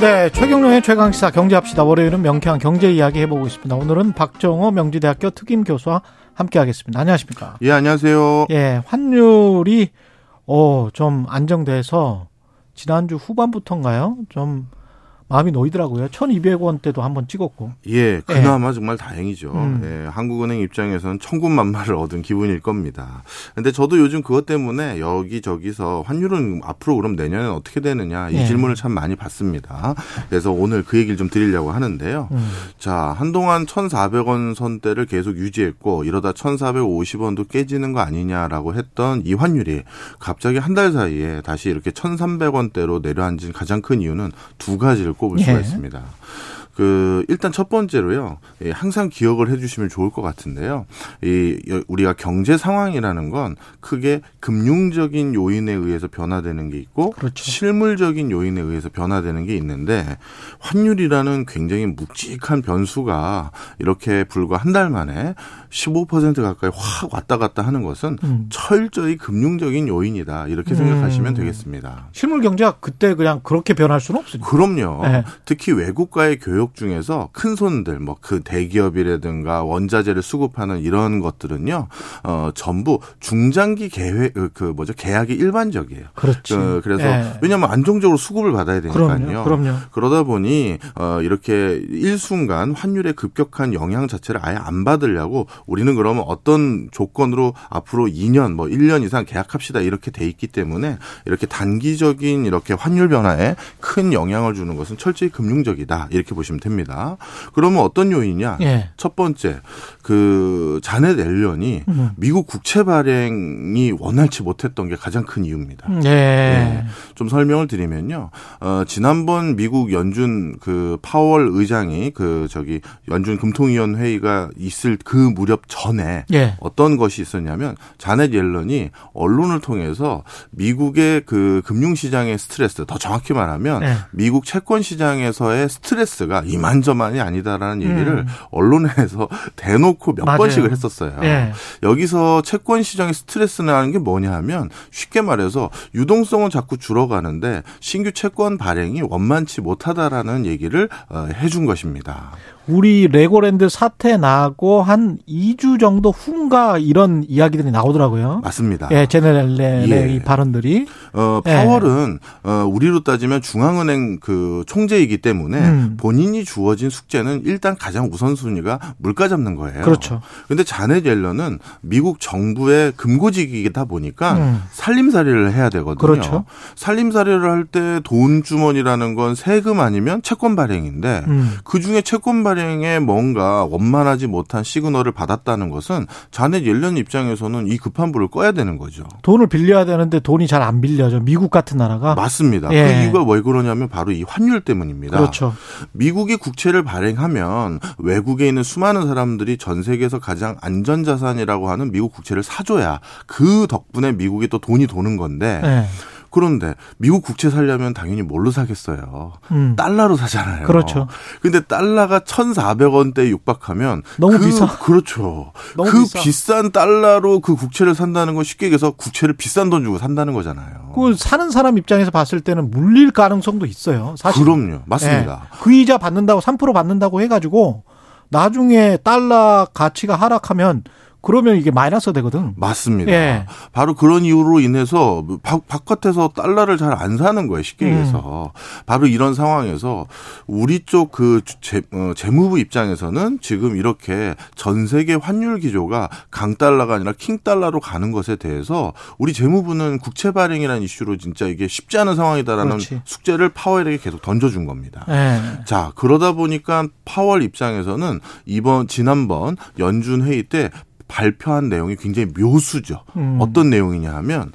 네, 최경영의 최강시사 경제합시다. 월요일은 명쾌한 경제 이야기 해보고 있습니다. 오늘은 박정호 명지대학교 특임교수와 함께하겠습니다. 안녕하십니까? 예, 안녕하세요. 예, 환율이 어, 좀 안정돼서 지난주 후반부터인가요? 좀 마음이 놓이더라고요. 천이백 원대도 한번 찍었고. 예, 그나마 예. 정말 다행이죠. 음. 예, 한국은행 입장에서는 천군만마를 얻은 기분일 겁니다. 근데 저도 요즘 그것 때문에 여기저기서 환율은 앞으로 그럼 내년엔 어떻게 되느냐 이 예. 질문을 참 많이 받습니다. 그래서 오늘 그 얘기를 좀 드리려고 하는데요. 음. 자, 한동안 천사백 원 선대를 계속 유지했고 이러다 천사백오십 원도 깨지는 거 아니냐라고 했던 이 환율이 갑자기 한 달 사이에 다시 이렇게 천삼백 원대로 내려앉은 가장 큰 이유는 두 가지를 꼽을 수가 예. 있습니다. 그 일단 첫 번째로요. 항상 기억을 해 주시면 좋을 것 같은데요. 이 우리가 경제 상황이라는 건 크게 금융적인 요인에 의해서 변화되는 게 있고 그렇죠. 실물적인 요인에 의해서 변화되는 게 있는데 환율이라는 굉장히 묵직한 변수가 이렇게 불과 한 달 만에 십오 퍼센트 가까이 확 왔다 갔다 하는 것은 음. 철저히 금융적인 요인이다. 이렇게 생각하시면 음. 되겠습니다. 실물 경제가 그때 그냥 그렇게 변할 수는 없으니까. 그럼요. 네. 특히 외국과의 교역 중에서 큰 손들, 뭐 그 대기업이라든가 원자재를 수급하는 이런 것들은요, 어, 전부 중장기 계획, 그 뭐죠, 계약이 일반적이에요. 그렇죠. 그, 그래서 네. 왜냐하면 안정적으로 수급을 받아야 되니까요. 그럼요. 그럼요. 그러다 보니 어, 이렇게 일순간 환율의 급격한 영향 자체를 아예 안 받으려고 우리는 그러면 어떤 조건으로 앞으로 이 년, 뭐 일 년 이상 계약합시다 이렇게 돼 있기 때문에 이렇게 단기적인 이렇게 환율 변화에 큰 영향을 주는 것은 철저히 금융적이다 이렇게 보시면 됩니다. 그러면 어떤 요인이냐? 예. 첫 번째, 그 자넷 앨런이 음. 미국 국채 발행이 원활치 못했던 게 가장 큰 이유입니다. 예. 예. 좀 설명을 드리면요, 어, 지난번 미국 연준 그 파월 의장이 그 저기 연준 금통위원회의가 있을 그 무렵 전에 예. 어떤 것이 있었냐면 자넷 앨런이 언론을 통해서 미국의 그 금융시장의 스트레스, 더 정확히 말하면 예. 미국 채권 시장에서의 스트레스가 이만저만이 아니다라는 얘기를 음. 언론에서 대놓고 몇 맞아요. 번씩을 했었어요. 예. 여기서 채권 시장의 스트레스라는 게 뭐냐 하면 쉽게 말해서 유동성은 자꾸 줄어가는데 신규 채권 발행이 원만치 못하다라는 얘기를 해준 것입니다. 우리 레고랜드 사태 나고 한 이 주 정도 후인가 이런 이야기들이 나오더라고요. 맞습니다. 예, 제네렐의 예. 발언들이. 어, 파월은 예. 어, 우리로 따지면 중앙은행 그 총재이기 때문에 음. 본인이 주어진 숙제는 일단 가장 우선순위가 물가 잡는 거예요. 그렇죠. 그런데 자넷 옐런은 미국 정부의 금고직이다 보니까 음. 살림살이를 해야 되거든요. 그렇죠. 살림살이를 할 때 돈 주머니라는 건 세금 아니면 채권 발행인데 음. 그중에 채권 발행 에 뭔가 원만하지 못한 시그널을 받았다는 것은 자넷 옐런 입장에서는 이 급한 불을 꺼야 되는 거죠. 돈을 빌려야 되는데 돈이 잘 안 빌려져. 미국 같은 나라가. 맞습니다. 예. 그 이유가 왜 그러냐면 바로 이 환율 때문입니다. 그렇죠. 미국이 국채를 발행하면 외국에 있는 수많은 사람들이 전 세계에서 가장 안전자산이라고 하는 미국 국채를 사줘야 그 덕분에 미국이 또 돈이 도는 건데 예. 그런데 미국 국채 사려면 당연히 뭘로 사겠어요? 음. 달러로 사잖아요. 그렇죠. 근데 달러가 천사백 원대에 육박하면 너무 그, 비싸. 그렇죠. 너무 그 비싸. 비싼 달러로 그 국채를 산다는 건 쉽게 얘기해서 국채를 비싼 돈 주고 산다는 거잖아요. 그 사는 사람 입장에서 봤을 때는 물릴 가능성도 있어요. 사실. 그럼요. 맞습니다. 예. 그 이자 받는다고 삼 퍼센트 받는다고 해가지고 나중에 달러 가치가 하락하면 그러면 이게 마이너스 되거든. 맞습니다. 예. 바로 그런 이유로 인해서 바, 바깥에서 달러를 잘 안 사는 거예요. 쉽게 얘기해서. 음. 바로 이런 상황에서 우리 쪽 그 어, 재무부 입장에서는 지금 이렇게 전 세계 환율 기조가 강달러가 아니라 킹달러로 가는 것에 대해서 우리 재무부는 국채 발행이라는 이슈로 진짜 이게 쉽지 않은 상황이다라는 그렇지. 숙제를 파월에게 계속 던져준 겁니다. 예. 자, 그러다 보니까 파월 입장에서는 이번 지난번 연준 회의 때 발표한 내용이 굉장히 묘수죠. 음. 어떤 내용이냐 하면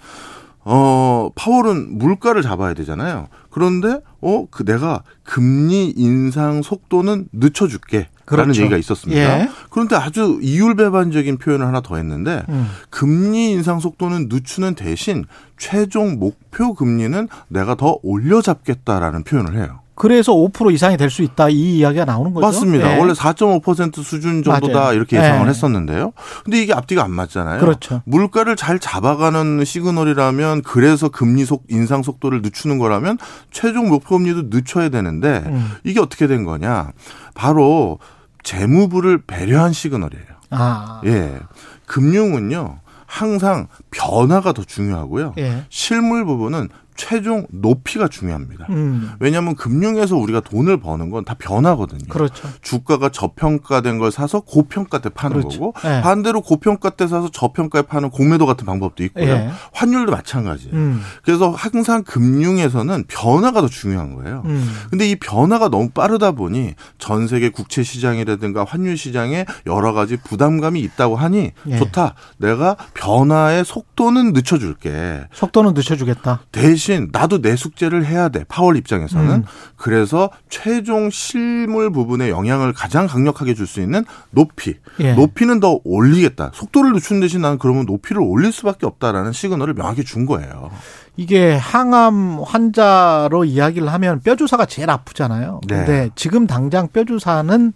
어, 파월은 물가를 잡아야 되잖아요. 그런데 어, 그 내가 금리 인상 속도는 늦춰줄게. 그렇죠. 라는 얘기가 있었습니다. 예. 그런데 아주 이율배반적인 표현을 하나 더 했는데 음. 금리 인상 속도는 늦추는 대신 최종 목표 금리는 내가 더 올려잡겠다라는 표현을 해요. 그래서 오 퍼센트 이상이 될 수 있다 이 이야기가 나오는 거죠. 맞습니다. 네. 원래 사 점 오 퍼센트 수준 정도다 맞아요. 이렇게 예상을 네. 했었는데요. 그런데 이게 앞뒤가 안 맞잖아요. 그렇죠. 물가를 잘 잡아가는 시그널이라면 그래서 금리 속 인상 속도를 늦추는 거라면 최종 목표금리도 늦춰야 되는데 음. 이게 어떻게 된 거냐. 바로 재무부를 배려한 시그널이에요. 아. 예. 금융은요. 항상 변화가 더 중요하고요. 예. 실물 부분은 최종 높이가 중요합니다. 음. 왜냐하면 금융에서 우리가 돈을 버는 건 다 변하거든요. 그렇죠. 주가가 저평가된 걸 사서 고평가 때 파는 그렇죠. 거고 예. 반대로 고평가 때 사서 저평가에 파는 공매도 같은 방법도 있고요. 예. 환율도 마찬가지예요. 음. 그래서 항상 금융에서는 변화가 더 중요한 거예요. 그런데 음. 이 변화가 너무 빠르다 보니 전 세계 국채 시장이라든가 환율 시장에 여러 가지 부담감이 있다고 하니 예. 좋다. 내가 변화의 속도는 늦춰줄게. 속도는 늦춰주겠다. 대신 나도 내 숙제를 해야 돼. 파월 입장에서는. 음. 그래서 최종 실물 부분에 영향을 가장 강력하게 줄 수 있는 높이. 예. 높이는 더 올리겠다. 속도를 늦춘 대신 나는 그러면 높이를 올릴 수밖에 없다라는 시그널을 명확히 준 거예요. 이게 항암 환자로 이야기를 하면 뼈주사가 제일 아프잖아요. 그런데 네. 지금 당장 뼈주사는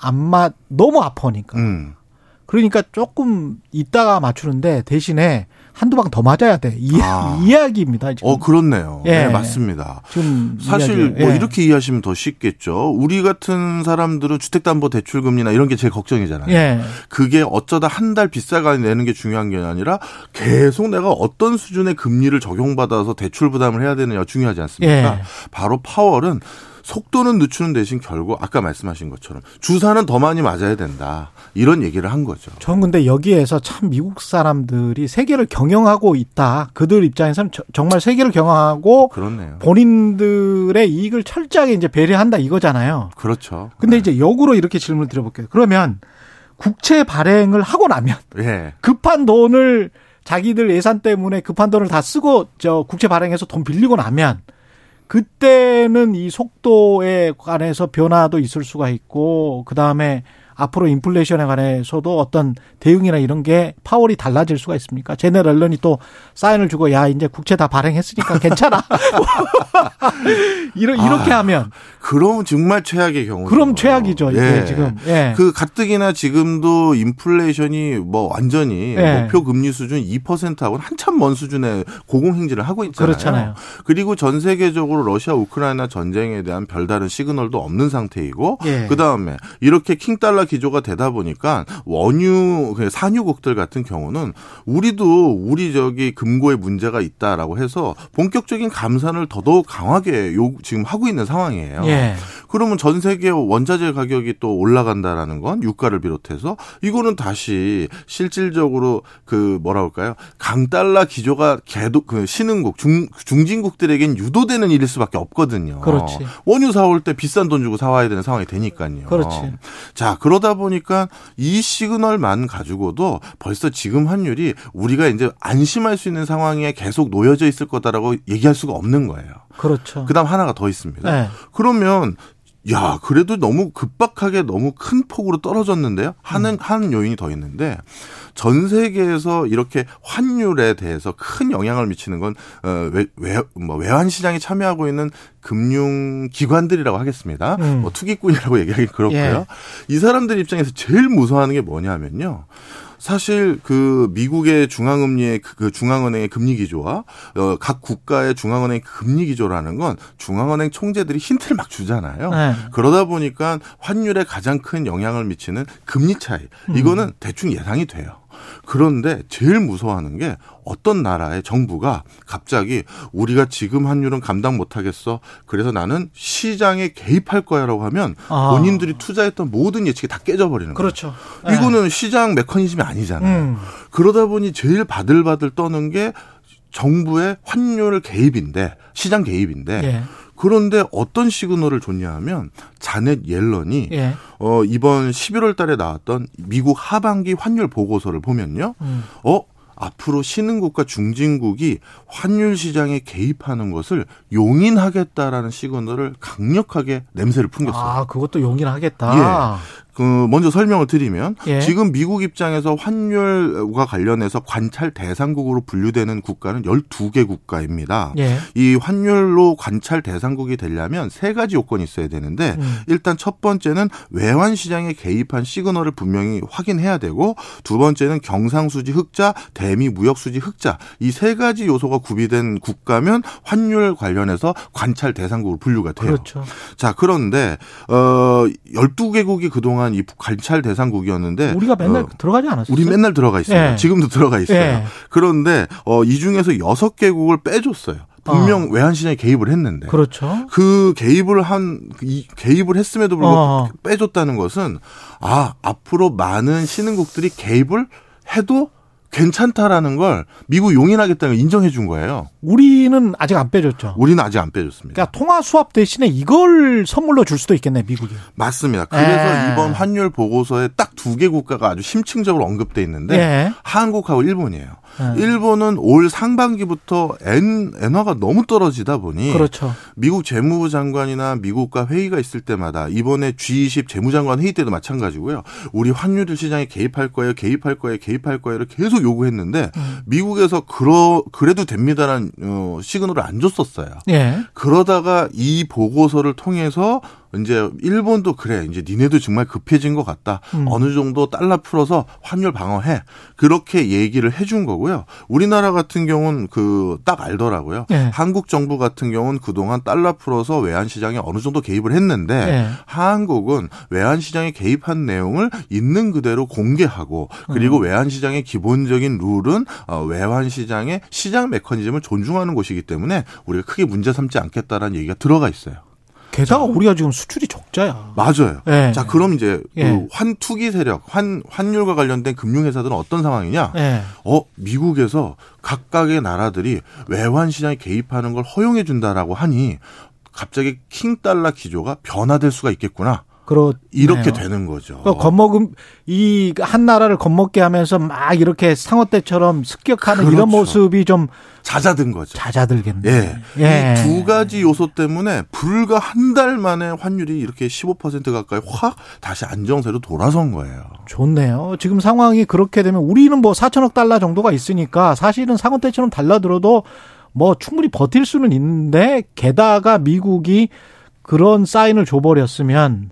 안 맞, 너무 아프니까. 음. 그러니까 조금 이따가 맞추는데 대신에 한두 방 더 맞아야 돼. 이 아. 이야기입니다. 지금. 어, 그렇네요. 예. 네, 맞습니다. 지금 사실 이야기예요. 뭐 예. 이렇게 이해하시면 더 쉽겠죠. 우리 같은 사람들은 주택담보대출금리나 이런 게 제일 걱정이잖아요. 예. 그게 어쩌다 한 달 비싸게 내는 게 중요한 게 아니라 계속 내가 어떤 수준의 금리를 적용받아서 대출 부담을 해야 되느냐 중요하지 않습니까? 예. 바로 파월은 속도는 늦추는 대신 결국 아까 말씀하신 것처럼 주사는 더 많이 맞아야 된다. 이런 얘기를 한 거죠. 전 근데 여기에서 참 미국 사람들이 세계를 경영하고 있다. 그들 입장에서는 저, 정말 세계를 경영하고 그렇네요. 본인들의 이익을 철저하게 이제 배려한다 이거잖아요. 그렇죠. 근데 네. 이제 역으로 이렇게 질문을 드려볼게요. 그러면 국채 발행을 하고 나면 예. 급한 돈을 자기들 예산 때문에 급한 돈을 다 쓰고 저 국채 발행해서 돈 빌리고 나면 그때는 이 속도에 관해서 변화도 있을 수가 있고 그다음에 앞으로 인플레이션에 관해서도 어떤 대응이나 이런 게 파월이 달라질 수가 있습니까? 제네럴 앨런이 또 사인을 주고 야 이제 국채 다 발행했으니까 괜찮아. 이런 이렇게 아, 하면 그럼 정말 최악의 경우. 그럼 최악이죠. 예. 지금 예. 그 가뜩이나 지금도 인플레이션이 뭐 완전히 예. 목표 금리 수준 이 퍼센트하고는 한참 먼 수준의 고공행진을 하고 있잖아요. 그렇잖아요. 그리고 전 세계적으로 러시아 우크라이나 전쟁에 대한 별다른 시그널도 없는 상태이고 예. 그 다음에 이렇게 킹 달러 기조가 되다 보니까 원유 산유국들 같은 경우는 우리도 우리 저기 금고에 문제가 있다라고 해서 본격적인 감산을 더더욱 강하게 요 지금 하고 있는 상황이에요. 예. 그러면 전 세계 원자재 가격이 또 올라간다라는 건 유가를 비롯해서 이거는 다시 실질적으로 그 뭐라 할까요? 강달러 기조가 계속 그 신흥국 중 중진국들에겐 유도되는 일일 수밖에 없거든요. 그렇지. 원유 사올 때 비싼 돈 주고 사와야 되는 상황이 되니까요. 그렇지. 자. 그러다 보니까 이 시그널만 가지고도 벌써 지금 환율이 우리가 이제 안심할 수 있는 상황에 계속 놓여져 있을 거다라고 얘기할 수가 없는 거예요. 그렇죠. 그다음 하나가 더 있습니다. 네. 그러면 야, 그래도 너무 급박하게 너무 큰 폭으로 떨어졌는데요. 하는 음. 한 요인이 더 있는데 전 세계에서 이렇게 환율에 대해서 큰 영향을 미치는 건 외, 외, 뭐 외환 시장에 참여하고 있는 금융 기관들이라고 하겠습니다. 음. 뭐 투기꾼이라고 얘기하기 그렇고요. 예. 이 사람들 입장에서 제일 무서워하는 게 뭐냐면요. 사실 그 미국의 중앙금리의 그 중앙은행의 금리 기조와 각 국가의 중앙은행 금리 기조라는 건 중앙은행 총재들이 힌트를 막 주잖아요. 네. 그러다 보니까 환율에 가장 큰 영향을 미치는 금리 차이. 이거는 음. 대충 예상이 돼요. 그런데 제일 무서워하는 게 어떤 나라의 정부가 갑자기 우리가 지금 환율은 감당 못하겠어. 그래서 나는 시장에 개입할 거야라고 하면 아. 본인들이 투자했던 모든 예측이 다 깨져버리는 거예요. 그렇죠. 네. 이거는 시장 메커니즘이 아니잖아요. 음. 그러다 보니 제일 바들바들 떠는 게 정부의 환율 개입인데 시장 개입인데 예. 그런데 어떤 시그널을 줬냐 하면 자넷 옐런이 예. 어, 이번 십일월 달에 나왔던 미국 하반기 환율 보고서를 보면요. 음. 어? 앞으로 신흥국과 중진국이 환율 시장에 개입하는 것을 용인하겠다라는 시그널을 강력하게 냄새를 풍겼어요. 아, 그것도 용인하겠다. 예. 그 먼저 설명을 드리면 예. 지금 미국 입장에서 환율과 관련해서 관찰 대상국으로 분류되는 국가는 열두 개 국가입니다. 예. 이 환율로 관찰 대상국이 되려면 세 가지 요건이 있어야 되는데 음. 일단 첫 번째는 외환 시장에 개입한 시그널을 분명히 확인해야 되고, 두 번째는 경상수지 흑자, 대미 무역수지 흑자, 이 세 가지 요소가 구비된 국가면 환율 관련해서 관찰 대상국으로 분류가 돼요. 그렇죠. 자, 그런데 어 열두 개국이 그동안 이 관찰 대상국이었는데 우리가 맨날 어, 들어가지 않았어요? 우리 맨날 들어가 있어요. 예. 지금도 들어가 있어요. 예. 그런데 어, 이 중에서 여섯 개국을 빼줬어요. 분명 어. 외환시장에 개입을 했는데. 그렇죠. 그 개입을 한, 이, 개입을 했음에도 불구하고 어. 빼줬다는 것은 아, 앞으로 많은 신흥국들이 개입을 해도 괜찮다라는 걸 미국 용인하겠다는 걸 인정해 준 거예요. 우리는 아직 안 빼줬죠. 우리는 아직 안 빼줬습니다. 그러니까 통화 수합 대신에 이걸 선물로 줄 수도 있겠네, 미국이. 맞습니다. 그래서 에. 이번 환율 보고서에 딱 두 개 국가가 아주 심층적으로 언급돼 있는데 예. 한국하고 일본이에요. 예. 일본은 올 상반기부터 엔, 엔화가 너무 떨어지다 보니 그렇죠. 미국 재무부 장관이나 미국과 회의가 있을 때마다 이번에 지 이십 재무장관 회의 때도 마찬가지고요. 우리 환율 시장에 개입할 거예요. 개입할 거예요. 개입할 거예요를 계속 요구했는데 음. 미국에서 그러, 그래도 됩니다라는 어, 시그널을 안 줬었어요. 예. 그러다가 이 보고서를 통해서 이제 일본도 그래 이제 니네도 정말 급해진 것 같다. 음. 어느 정도 달러 풀어서 환율 방어해. 그렇게 얘기를 해준 거고요. 우리나라 같은 경우는 그 딱 알더라고요. 예. 한국 정부 같은 경우는 그동안 달러 풀어서 외환시장에 어느 정도 개입을 했는데 예. 한국은 외환시장에 개입한 내용을 있는 그대로 공개하고 그리고 음. 외환시장의 기본적인 룰은 외환시장의 시장 메커니즘을 존중하는 곳이기 때문에 우리가 크게 문제 삼지 않겠다라는 얘기가 들어가 있어요. 게다가 우리가 지금 수출이 적자야. 맞아요. 예. 자, 그럼 이제 예. 환 투기 세력, 환 환율과 관련된 금융회사들은 어떤 상황이냐? 예. 어, 미국에서 각각의 나라들이 외환 시장에 개입하는 걸 허용해 준다라고 하니 갑자기 킹 달러 기조가 변화될 수가 있겠구나. 그렇네요. 이렇게 되는 거죠. 그러니까 겁먹음 이 한 나라를 겁먹게 하면서 막 이렇게 상어 때처럼 습격하는 그렇죠. 이런 모습이 좀 잦아든 거죠. 잦아들겠네. 예. 예. 이 두 가지 요소 때문에 불과 한 달 만에 환율이 이렇게 십오 퍼센트 가까이 확 다시 안정세로 돌아선 거예요. 좋네요. 지금 상황이 그렇게 되면 우리는 뭐 사천억 달러 정도가 있으니까 사실은 상어 때처럼 달라들어도 뭐 충분히 버틸 수는 있는데 게다가 미국이 그런 사인을 줘버렸으면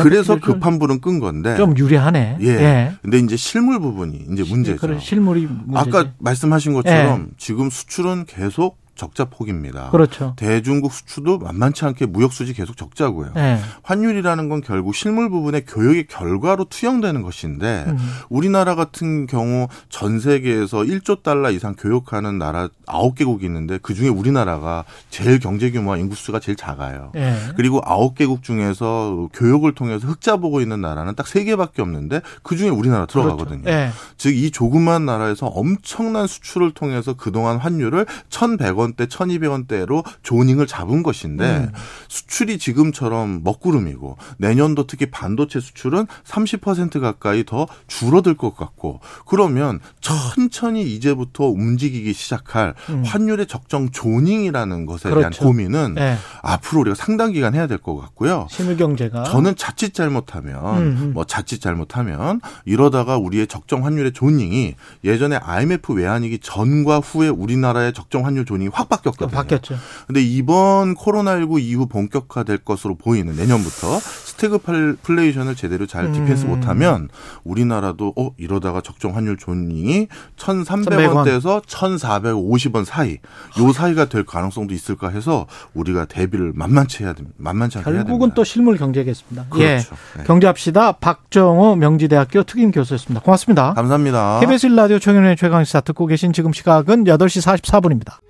그래서 급한 불은 끈 건데 좀 유리하네. 예. 예. 근데 이제 실물 부분이 이제 문제죠. 실물이 문제지. 아까 말씀하신 것처럼 예. 지금 수출은 계속 적자 폭입니다. 그렇죠. 대중국 수출도 만만치 않게 무역 수지 계속 적자고요. 예. 환율이라는 건 결국 실물 부분의 교역의 결과로 투영되는 것인데 음. 우리나라 같은 경우 전 세계에서 일조 달러 이상 교역하는 나라 아홉 개국이 있는데 그중에 우리나라가 제일 경제 규모와 인구수가 제일 작아요. 예. 그리고 아홉 개국 중에서 교역을 통해서 흑자 보고 있는 나라는 딱 세 개밖에 없는데 그중에 우리나라 들어가거든요. 그렇죠. 예. 즉 이 조그만 나라에서 엄청난 수출을 통해서 그동안 환율을 천백원 대 천이백원대로 조닝을 잡은 것인데 음. 수출이 지금처럼 먹구름이고 내년도 특히 반도체 수출은 삼십 퍼센트 가까이 더 줄어들 것 같고 그러면 천천히 이제부터 움직이기 시작할 음. 환율의 적정 조닝이라는 것에 그렇죠. 대한 고민은 네. 앞으로 우리가 상당 기간 해야 될 것 같고요. 실물경제가. 저는 자칫 잘못하면 음음. 뭐 자칫 잘못하면 이러다가 우리의 적정 환율의 조닝이 예전에 아이엠에프 외환위기 전과 후에 우리나라의 적정 환율 조닝이 확 바뀌었거든요. 바뀌었죠. 그런데 이번 코로나십구 이후 본격화될 것으로 보이는 내년부터 스태그플레이션을 제대로 잘 음. 디펜스 못하면 우리나라도 어 이러다가 적정 환율 조닝이 천삼백원대에서 천사백오십원 사이 요 사이가 될 가능성도 있을까 해서 우리가 대비를 만만치 해야 됩니다. 만만치 않게 해야 됩니다. 결국은 또 실물 경제겠습니다. 그렇죠. 예. 예. 경제합시다. 박정호 명지대학교 특임 교수였습니다. 고맙습니다. 감사합니다. 케이비에스 일 라디오 청년의 최강시사 듣고 계신 지금 시각은 여덟 시 사십사분입니다.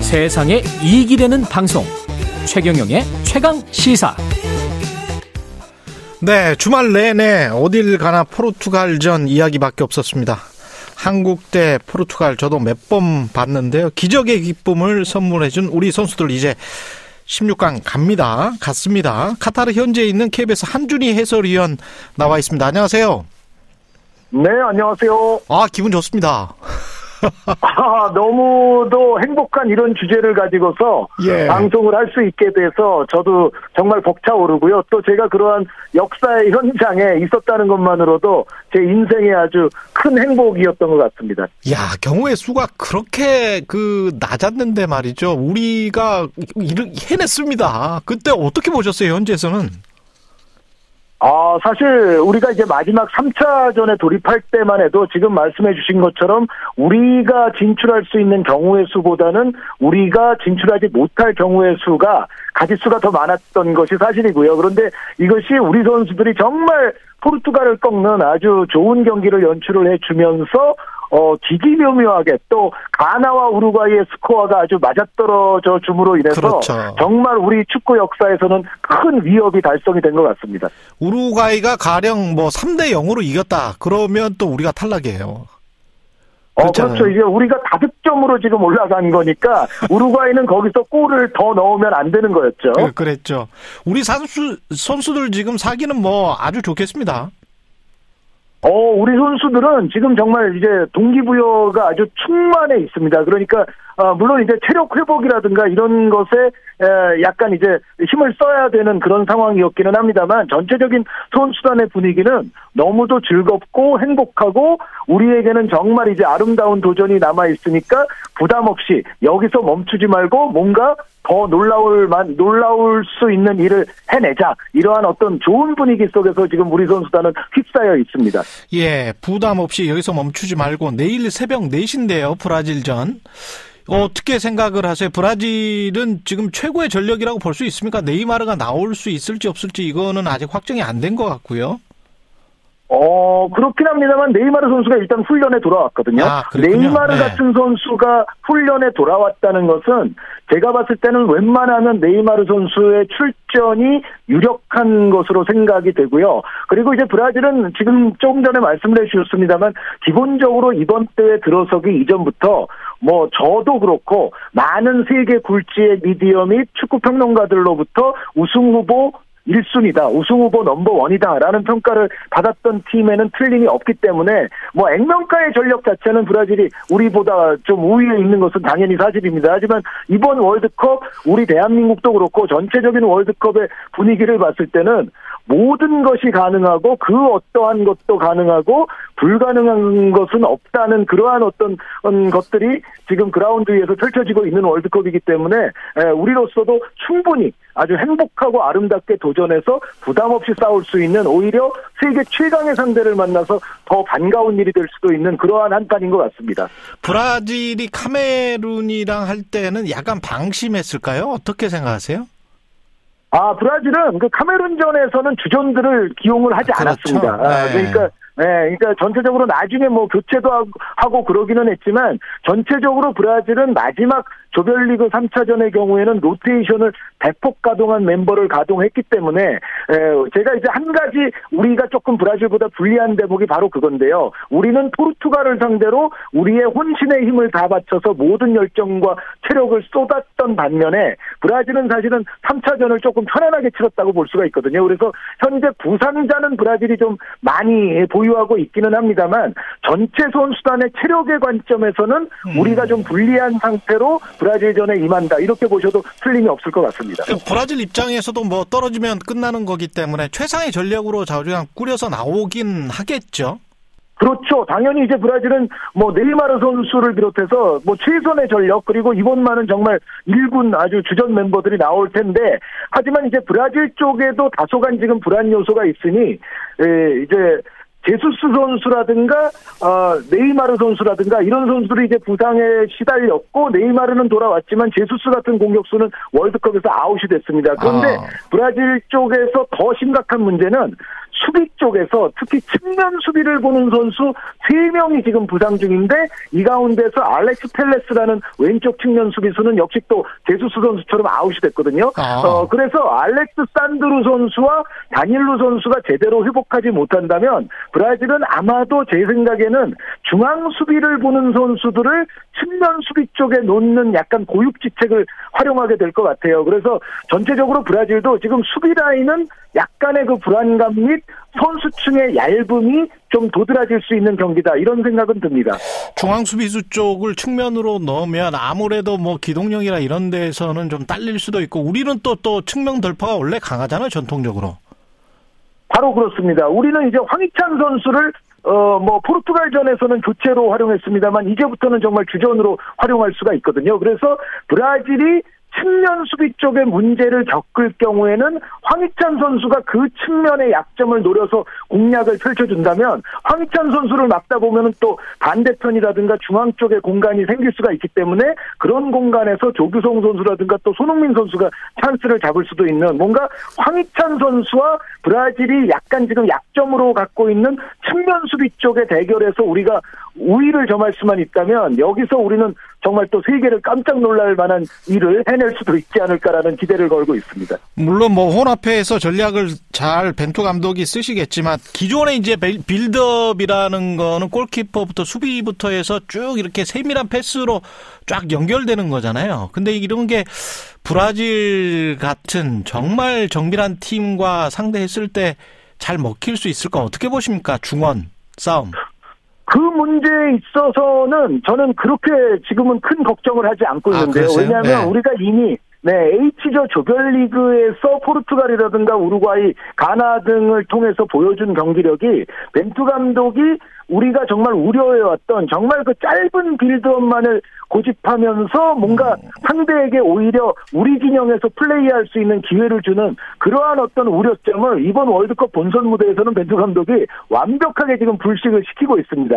세상에 이익이 되는 방송 최경영의 최강 시사. 네, 주말 내내 어딜 가나 포르투갈전 이야기밖에 없었습니다. 한국 대 포르투갈 저도 몇 번 봤는데요. 기적의 기쁨을 선물해준 우리 선수들 이제 십육강 갑니다. 갔습니다. 카타르 현지에 있는 케이비에스 한준희 해설위원 나와 있습니다. 안녕하세요. 네, 안녕하세요. 아, 기분 좋습니다. 아, 너무도 행복한 이런 주제를 가지고서 예. 방송을 할 수 있게 돼서 저도 정말 벅차오르고요. 또 제가 그러한 역사의 현장에 있었다는 것만으로도 제 인생에 아주 큰 행복이었던 것 같습니다. 야, 경우의 수가 그렇게 그 낮았는데 말이죠. 우리가 해냈습니다. 그때 어떻게 보셨어요, 현지에서는? 아, 사실 우리가 이제 마지막 삼 차전에 돌입할 때만 해도 지금 말씀해 주신 것처럼 우리가 진출할 수 있는 경우의 수보다는 우리가 진출하지 못할 경우의 수가 가짓수가 더 많았던 것이 사실이고요. 그런데 이것이 우리 선수들이 정말 포르투갈을 꺾는 아주 좋은 경기를 연출을 해주면서 어, 기기묘묘하게 또 가나와 우루과이의 스코어가 아주 맞아떨어져 줌으로 인해서 그렇죠. 정말 우리 축구 역사에서는 큰 위협이 달성이 된 것 같습니다. 우루과이가 가령 뭐 삼 대 영으로 이겼다. 그러면 또 우리가 탈락이에요. 어, 그렇잖아요. 그렇죠. 이제 우리가 다득점으로 지금 올라간 거니까 우루과이는 거기서 골을 더 넣으면 안 되는 거였죠. 네, 그랬죠. 우리 선수, 선수들 지금 사기는 뭐 아주 좋겠습니다. 어, 우리 선수들은 지금 정말 이제 동기부여가 아주 충만해 있습니다. 그러니까, 어, 물론 이제 체력 회복이라든가 이런 것에 에, 약간 이제 힘을 써야 되는 그런 상황이었기는 합니다만 전체적인 선수단의 분위기는 너무도 즐겁고 행복하고 우리에게는 정말 이제 아름다운 도전이 남아있으니까 부담 없이 여기서 멈추지 말고 뭔가 더 놀라울 만, 놀라울 수 있는 일을 해내자. 이러한 어떤 좋은 분위기 속에서 지금 우리 선수단은 휩싸여 있습니다. 예, 부담 없이 여기서 멈추지 말고 내일 새벽 네 시인데요, 브라질전. 어떻게 생각을 하세요? 브라질은 지금 최고의 전력이라고 볼 수 있습니까? 네이마르가 나올 수 있을지 없을지 이거는 아직 확정이 안 된 것 같고요. 어, 그렇긴 합니다만 네이마르 선수가 일단 훈련에 돌아왔거든요. 아, 네이마르 네. 같은 선수가 훈련에 돌아왔다는 것은 제가 봤을 때는 웬만하면 네이마르 선수의 출전이 유력한 것으로 생각이 되고요. 그리고 이제 브라질은 지금 조금 전에 말씀을 해주셨습니다만 기본적으로 이번 대회 들어서기 이전부터 뭐 저도 그렇고 많은 세계 굴지의 미디어 및 축구평론가들로부터 우승 후보 일 순위다. 우승 후보 넘버원이다. 라는 평가를 받았던 팀에는 틀림이 없기 때문에 뭐 액면가의 전력 자체는 브라질이 우리보다 좀 우위에 있는 것은 당연히 사실입니다. 하지만 이번 월드컵 우리 대한민국도 그렇고 전체적인 월드컵의 분위기를 봤을 때는 모든 것이 가능하고 그 어떠한 것도 가능하고 불가능한 것은 없다는 그러한 어떤 것들이 지금 그라운드 위에서 펼쳐지고 있는 월드컵이기 때문에 우리로서도 충분히 아주 행복하고 아름답게 도전해서 부담 없이 싸울 수 있는 오히려 세계 최강의 상대를 만나서 더 반가운 일이 될 수도 있는 그러한 한판인 것 같습니다. 브라질이 카메룬이랑 할 때는 약간 방심했을까요? 어떻게 생각하세요? 아, 브라질은 그 카메룬전에서는 주전들을 기용을 하지 않았습니다. 그렇죠. 아, 그러니까 네, 그러니까 전체적으로 나중에 뭐 교체도 하고, 하고 그러기는 했지만 전체적으로 브라질은 마지막 조별리그 삼 차전의 경우에는 로테이션을 대폭 가동한 멤버를 가동했기 때문에 에, 제가 이제 한 가지 우리가 조금 브라질보다 불리한 대목이 바로 그건데요. 우리는 포르투갈을 상대로 우리의 혼신의 힘을 다 바쳐서 모든 열정과 체력을 쏟았던 반면에 브라질은 사실은 삼 차전을 조금 편안하게 치렀다고 볼 수가 있거든요. 그래서 현재 부상자는 브라질이 좀 많이 보 보유하고 있기는 합니다만 전체 선수단의 체력의 관점에서는 음. 우리가 좀 불리한 상태로 브라질전에 임한다. 이렇게 보셔도 틀림이 없을 것 같습니다. 브라질 입장에서도 뭐 떨어지면 끝나는 거기 때문에 최상의 전력으로 자주랑 꾸려서 나오긴 하겠죠. 그렇죠. 당연히 이제 브라질은 뭐 네이마르 선수를 비롯해서 뭐 최선의 전력 그리고 이번만은 정말 일군 아주 주전 멤버들이 나올 텐데 하지만 이제 브라질 쪽에도 다소간 지금 불안 요소가 있으니 에 이제 제수스 선수라든가 어, 네이마르 선수라든가 이런 선수들이 이제 부상에 시달렸고 네이마르는 돌아왔지만 제수스 같은 공격수는 월드컵에서 아웃이 됐습니다. 그런데 아. 브라질 쪽에서 더 심각한 문제는 수비 쪽에서 특히 측면 수비를 보는 선수 세 명이 지금 부상 중인데 이 가운데서 알렉스 펠레스라는 왼쪽 측면 수비수는 역시 또 제수스 선수처럼 아웃이 됐거든요. 아. 어, 그래서 알렉스 산드루 선수와 다닐루 선수가 제대로 회복하지 못한다면 브라질은 아마도 제 생각에는 중앙 수비를 보는 선수들을 측면 수비 쪽에 놓는 약간 고육지책을 활용하게 될 것 같아요. 그래서 전체적으로 브라질도 지금 수비 라인은 약간의 그 불안감 및 선수층의 얇음이 좀 도드라질 수 있는 경기다, 이런 생각은 듭니다. 중앙 수비수 쪽을 측면으로 넣으면 아무래도 뭐 기동력이나 이런 데에서는 좀 딸릴 수도 있고, 우리는 또 또 측면 돌파가 원래 강하잖아요, 전통적으로. 바로 그렇습니다. 우리는 이제 황희찬 선수를 어, 뭐, 포르투갈전에서는 교체로 활용했습니다만, 이제부터는 정말 주전으로 활용할 수가 있거든요. 그래서 브라질이 측면 수비 쪽에 문제를 겪을 경우에는 황희찬 선수가 그 측면의 약점을 노려서 공략을 펼쳐준다면, 황희찬 선수를 막다 보면 또 반대편이라든가 중앙 쪽에 공간이 생길 수가 있기 때문에 그런 공간에서 조규성 선수라든가 또 손흥민 선수가 찬스를 잡을 수도 있는, 뭔가 황희찬 선수와 브라질이 약간 지금 약점으로 갖고 있는 측면 수비 쪽의 대결에서 우리가 우위를 점할 수만 있다면, 여기서 우리는 정말 또 세계를 깜짝 놀랄 만한 일을 해낼 수도 있지 않을까라는 기대를 걸고 있습니다. 물론 뭐 혼합회에서 전략을 잘 벤투 감독이 쓰시겠지만, 기존에 이제 빌드업이라는 거는 골키퍼부터 수비부터 해서 쭉 이렇게 세밀한 패스로 쫙 연결되는 거잖아요. 근데 이런 게 브라질 같은 정말 정밀한 팀과 상대했을 때 잘 먹힐 수 있을까, 어떻게 보십니까? 중원 싸움. 그 문제에 있어서는 저는 그렇게 지금은 큰 걱정을 하지 않고 있는데요. 아, 왜냐하면 네. 우리가 이미 네, H조 조별리그에서 포르투갈이라든가 우루과이, 가나 등을 통해서 보여준 경기력이 벤투 감독이 우리가 정말 우려해왔던 정말 그 짧은 빌드업만을 고집하면서 뭔가 상대에게 오히려 우리 진영에서 플레이할 수 있는 기회를 주는 그러한 어떤 우려점을 이번 월드컵 본선 무대에서는 벤투 감독이 완벽하게 지금 불식을 시키고 있습니다.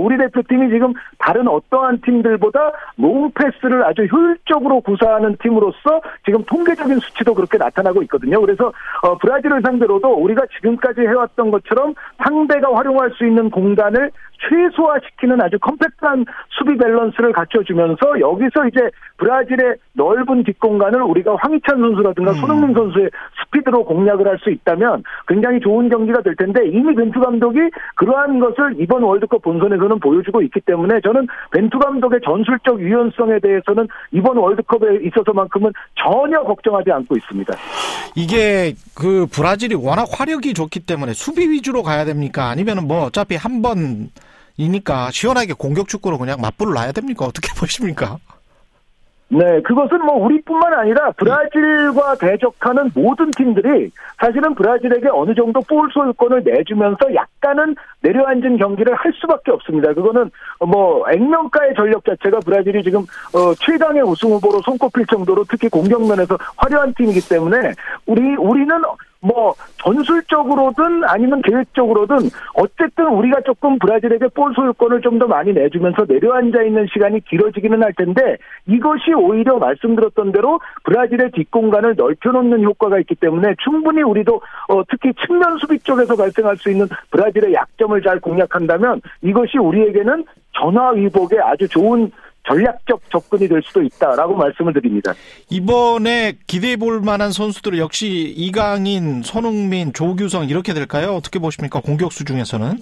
우리 대표팀이 지금 다른 어떠한 팀들보다 롱패스를 아주 효율적으로 구사하는 팀으로서 지금 통계적인 수치도 그렇게 나타나고 있거든요. 그래서 브라질을 상대로도 우리가 지금까지 해왔던 것처럼 상대가 활용할 수 있는 공간을 최소화시키는 아주 컴팩트한 수비 밸런스를 갖춰주면서, 여기서 이제 브라질의 넓은 뒷공간을 우리가 황희찬 선수라든가 음. 손흥민 선수의 스피드로 공략을 할 수 있다면 굉장히 좋은 경기가 될 텐데, 이미 벤투 감독이 그러한 것을 이번 월드컵 본선에서는 보여주고 있기 때문에 저는 벤투 감독의 전술적 유연성에 대해서는 이번 월드컵에 있어서만큼은 전혀 걱정하지 않고 있습니다. 이게 그 브라질이 워낙 화력이 좋기 때문에 수비 위주로 가야 됩니까? 아니면 뭐 어차피 한 번 이니까 시원하게 공격 축구로 그냥 맞불을 놔야 됩니까? 어떻게 보십니까? 네, 그것은 뭐 우리뿐만 아니라 브라질과 대적하는 모든 팀들이 사실은 브라질에게 어느 정도 볼 소유권을 내주면서 약간은 내려앉은 경기를 할 수밖에 없습니다. 그거는 뭐 액면가의 전력 자체가 브라질이 지금 어, 최강의 우승 후보로 손꼽힐 정도로 특히 공격면에서 화려한 팀이기 때문에 우리 우리는. 뭐 전술적으로든 아니면 계획적으로든 어쨌든 우리가 조금 브라질에게 볼 소유권을 좀 더 많이 내주면서 내려앉아 있는 시간이 길어지기는 할 텐데, 이것이 오히려 말씀드렸던 대로 브라질의 뒷공간을 넓혀놓는 효과가 있기 때문에 충분히 우리도 어, 특히 측면 수비 쪽에서 발생할 수 있는 브라질의 약점을 잘 공략한다면 이것이 우리에게는 전화위복에 아주 좋은 전략적 접근이 될 수도 있다라고 말씀을 드립니다. 이번에 기대해볼 만한 선수들 역시 이강인, 손흥민, 조규성 이렇게 될까요? 어떻게 보십니까? 공격수 중에서는?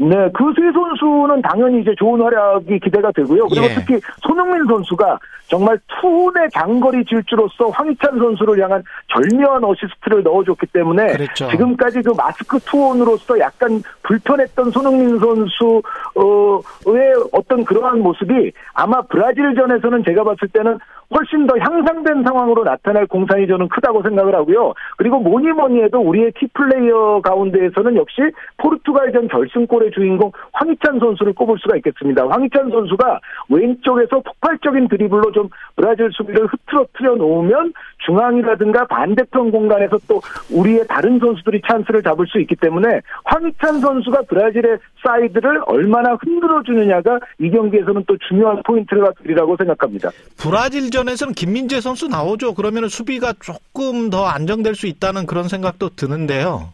네, 그 세 선수는 당연히 이제 좋은 활약이 기대가 되고요. 그리고 예. 특히 손흥민 선수가 정말 투혼의 장거리 질주로서 황희찬 선수를 향한 절묘한 어시스트를 넣어줬기 때문에 그랬죠. 지금까지 그 마스크 투혼으로서 약간 불편했던 손흥민 선수의 어떤 그러한 모습이 아마 브라질전에서는 제가 봤을 때는 훨씬 더 향상된 상황으로 나타날 공산이 저는 크다고 생각을 하고요. 그리고 뭐니 뭐니 해도 우리의 키플레이어 가운데에서는 역시 포르투갈전 결승골의 주인공 황희찬 선수를 꼽을 수가 있겠습니다. 황희찬 선수가 왼쪽에서 폭발적인 드리블로 좀 브라질 수비를 흐트러뜨려 놓으면 중앙이라든가 반대편 공간에서 또 우리의 다른 선수들이 찬스를 잡을 수 있기 때문에 황희찬 선수가 브라질의 사이드를 얼마나 흔들어주느냐가 이 경기에서는 또 중요한 포인트가 되리라고 생각합니다. 브라질 전에서는 김민재 선수 나오죠. 그러면 수비가 조금 더 안정될 수 있다는 그런 생각도 드는데요.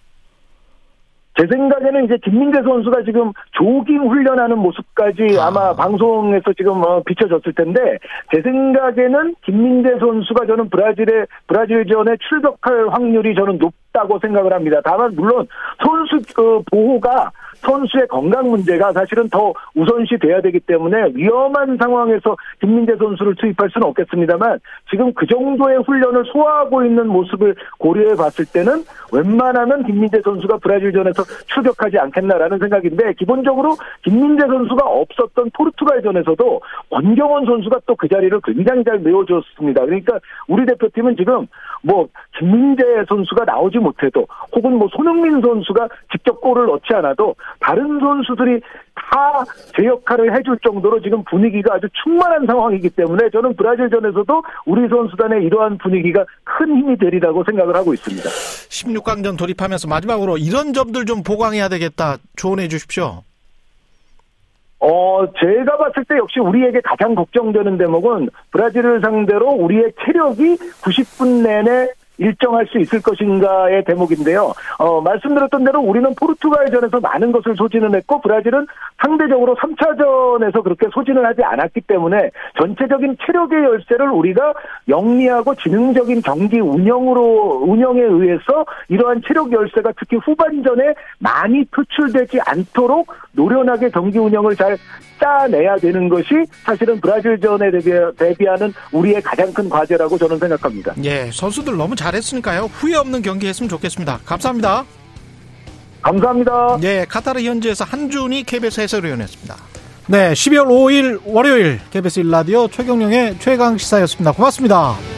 제 생각에는 이제 김민재 선수가 지금 조깅 훈련하는 모습까지 아. 아마 방송에서 지금 비춰졌을 텐데, 제 생각에는 김민재 선수가 저는 브라질의 브라질전에 출격할 확률이 저는 높다고 생각을 합니다. 다만 물론 선수 그 보호가 선수의 건강 문제가 사실은 더 우선시 돼야 되기 때문에 위험한 상황에서 김민재 선수를 투입할 수는 없겠습니다만, 지금 그 정도의 훈련을 소화하고 있는 모습을 고려해 봤을 때는 웬만하면 김민재 선수가 브라질전에서 출격하지 않겠나라는 생각인데, 기본적으로 김민재 선수가 없었던 포르투갈전에서도 권경원 선수가 또 그 자리를 굉장히 잘 메워줬습니다. 그러니까 우리 대표팀은 지금 뭐 김민재 선수가 나오지 못해도, 혹은 뭐 손흥민 선수가 직접 골을 넣지 않아도 다른 선수들이 다 제 역할을 해줄 정도로 지금 분위기가 아주 충만한 상황이기 때문에 저는 브라질전에서도 우리 선수단의 이러한 분위기가 큰 힘이 되리라고 생각을 하고 있습니다. 십육 강전 돌입하면서 마지막으로 이런 점들 좀 보강해야 되겠다 조언해 주십시오. 어, 제가 봤을 때 역시 우리에게 가장 걱정되는 대목은 브라질을 상대로 우리의 체력이 구십 분 내내 일정할 수 있을 것인가의 대목인데요. 어, 말씀드렸던 대로 우리는 포르투갈전에서 많은 것을 소진을 했고, 브라질은 상대적으로 삼 차전에서 그렇게 소진을 하지 않았기 때문에 전체적인 체력의 열세를 우리가 영리하고 지능적인 경기 운영으로, 운영에 의해서 이러한 체력 열세가 특히 후반전에 많이 표출되지 않도록 노련하게 경기 운영을 잘 짜내야 되는 것이 사실은 브라질전에 대비, 대비하는 우리의 가장 큰 과제라고 저는 생각합니다. 예, 선수들 너무 잘했으니까요. 후회 없는 경기 했으면 좋겠습니다. 감사합니다. 감사합니다. 네, 카타르 현지에서 한준희 케이비에스 해설위원이었습니다. 네, 십이월 오일 월요일 케이비에스 일 라디오 최경영의 최강시사였습니다. 고맙습니다.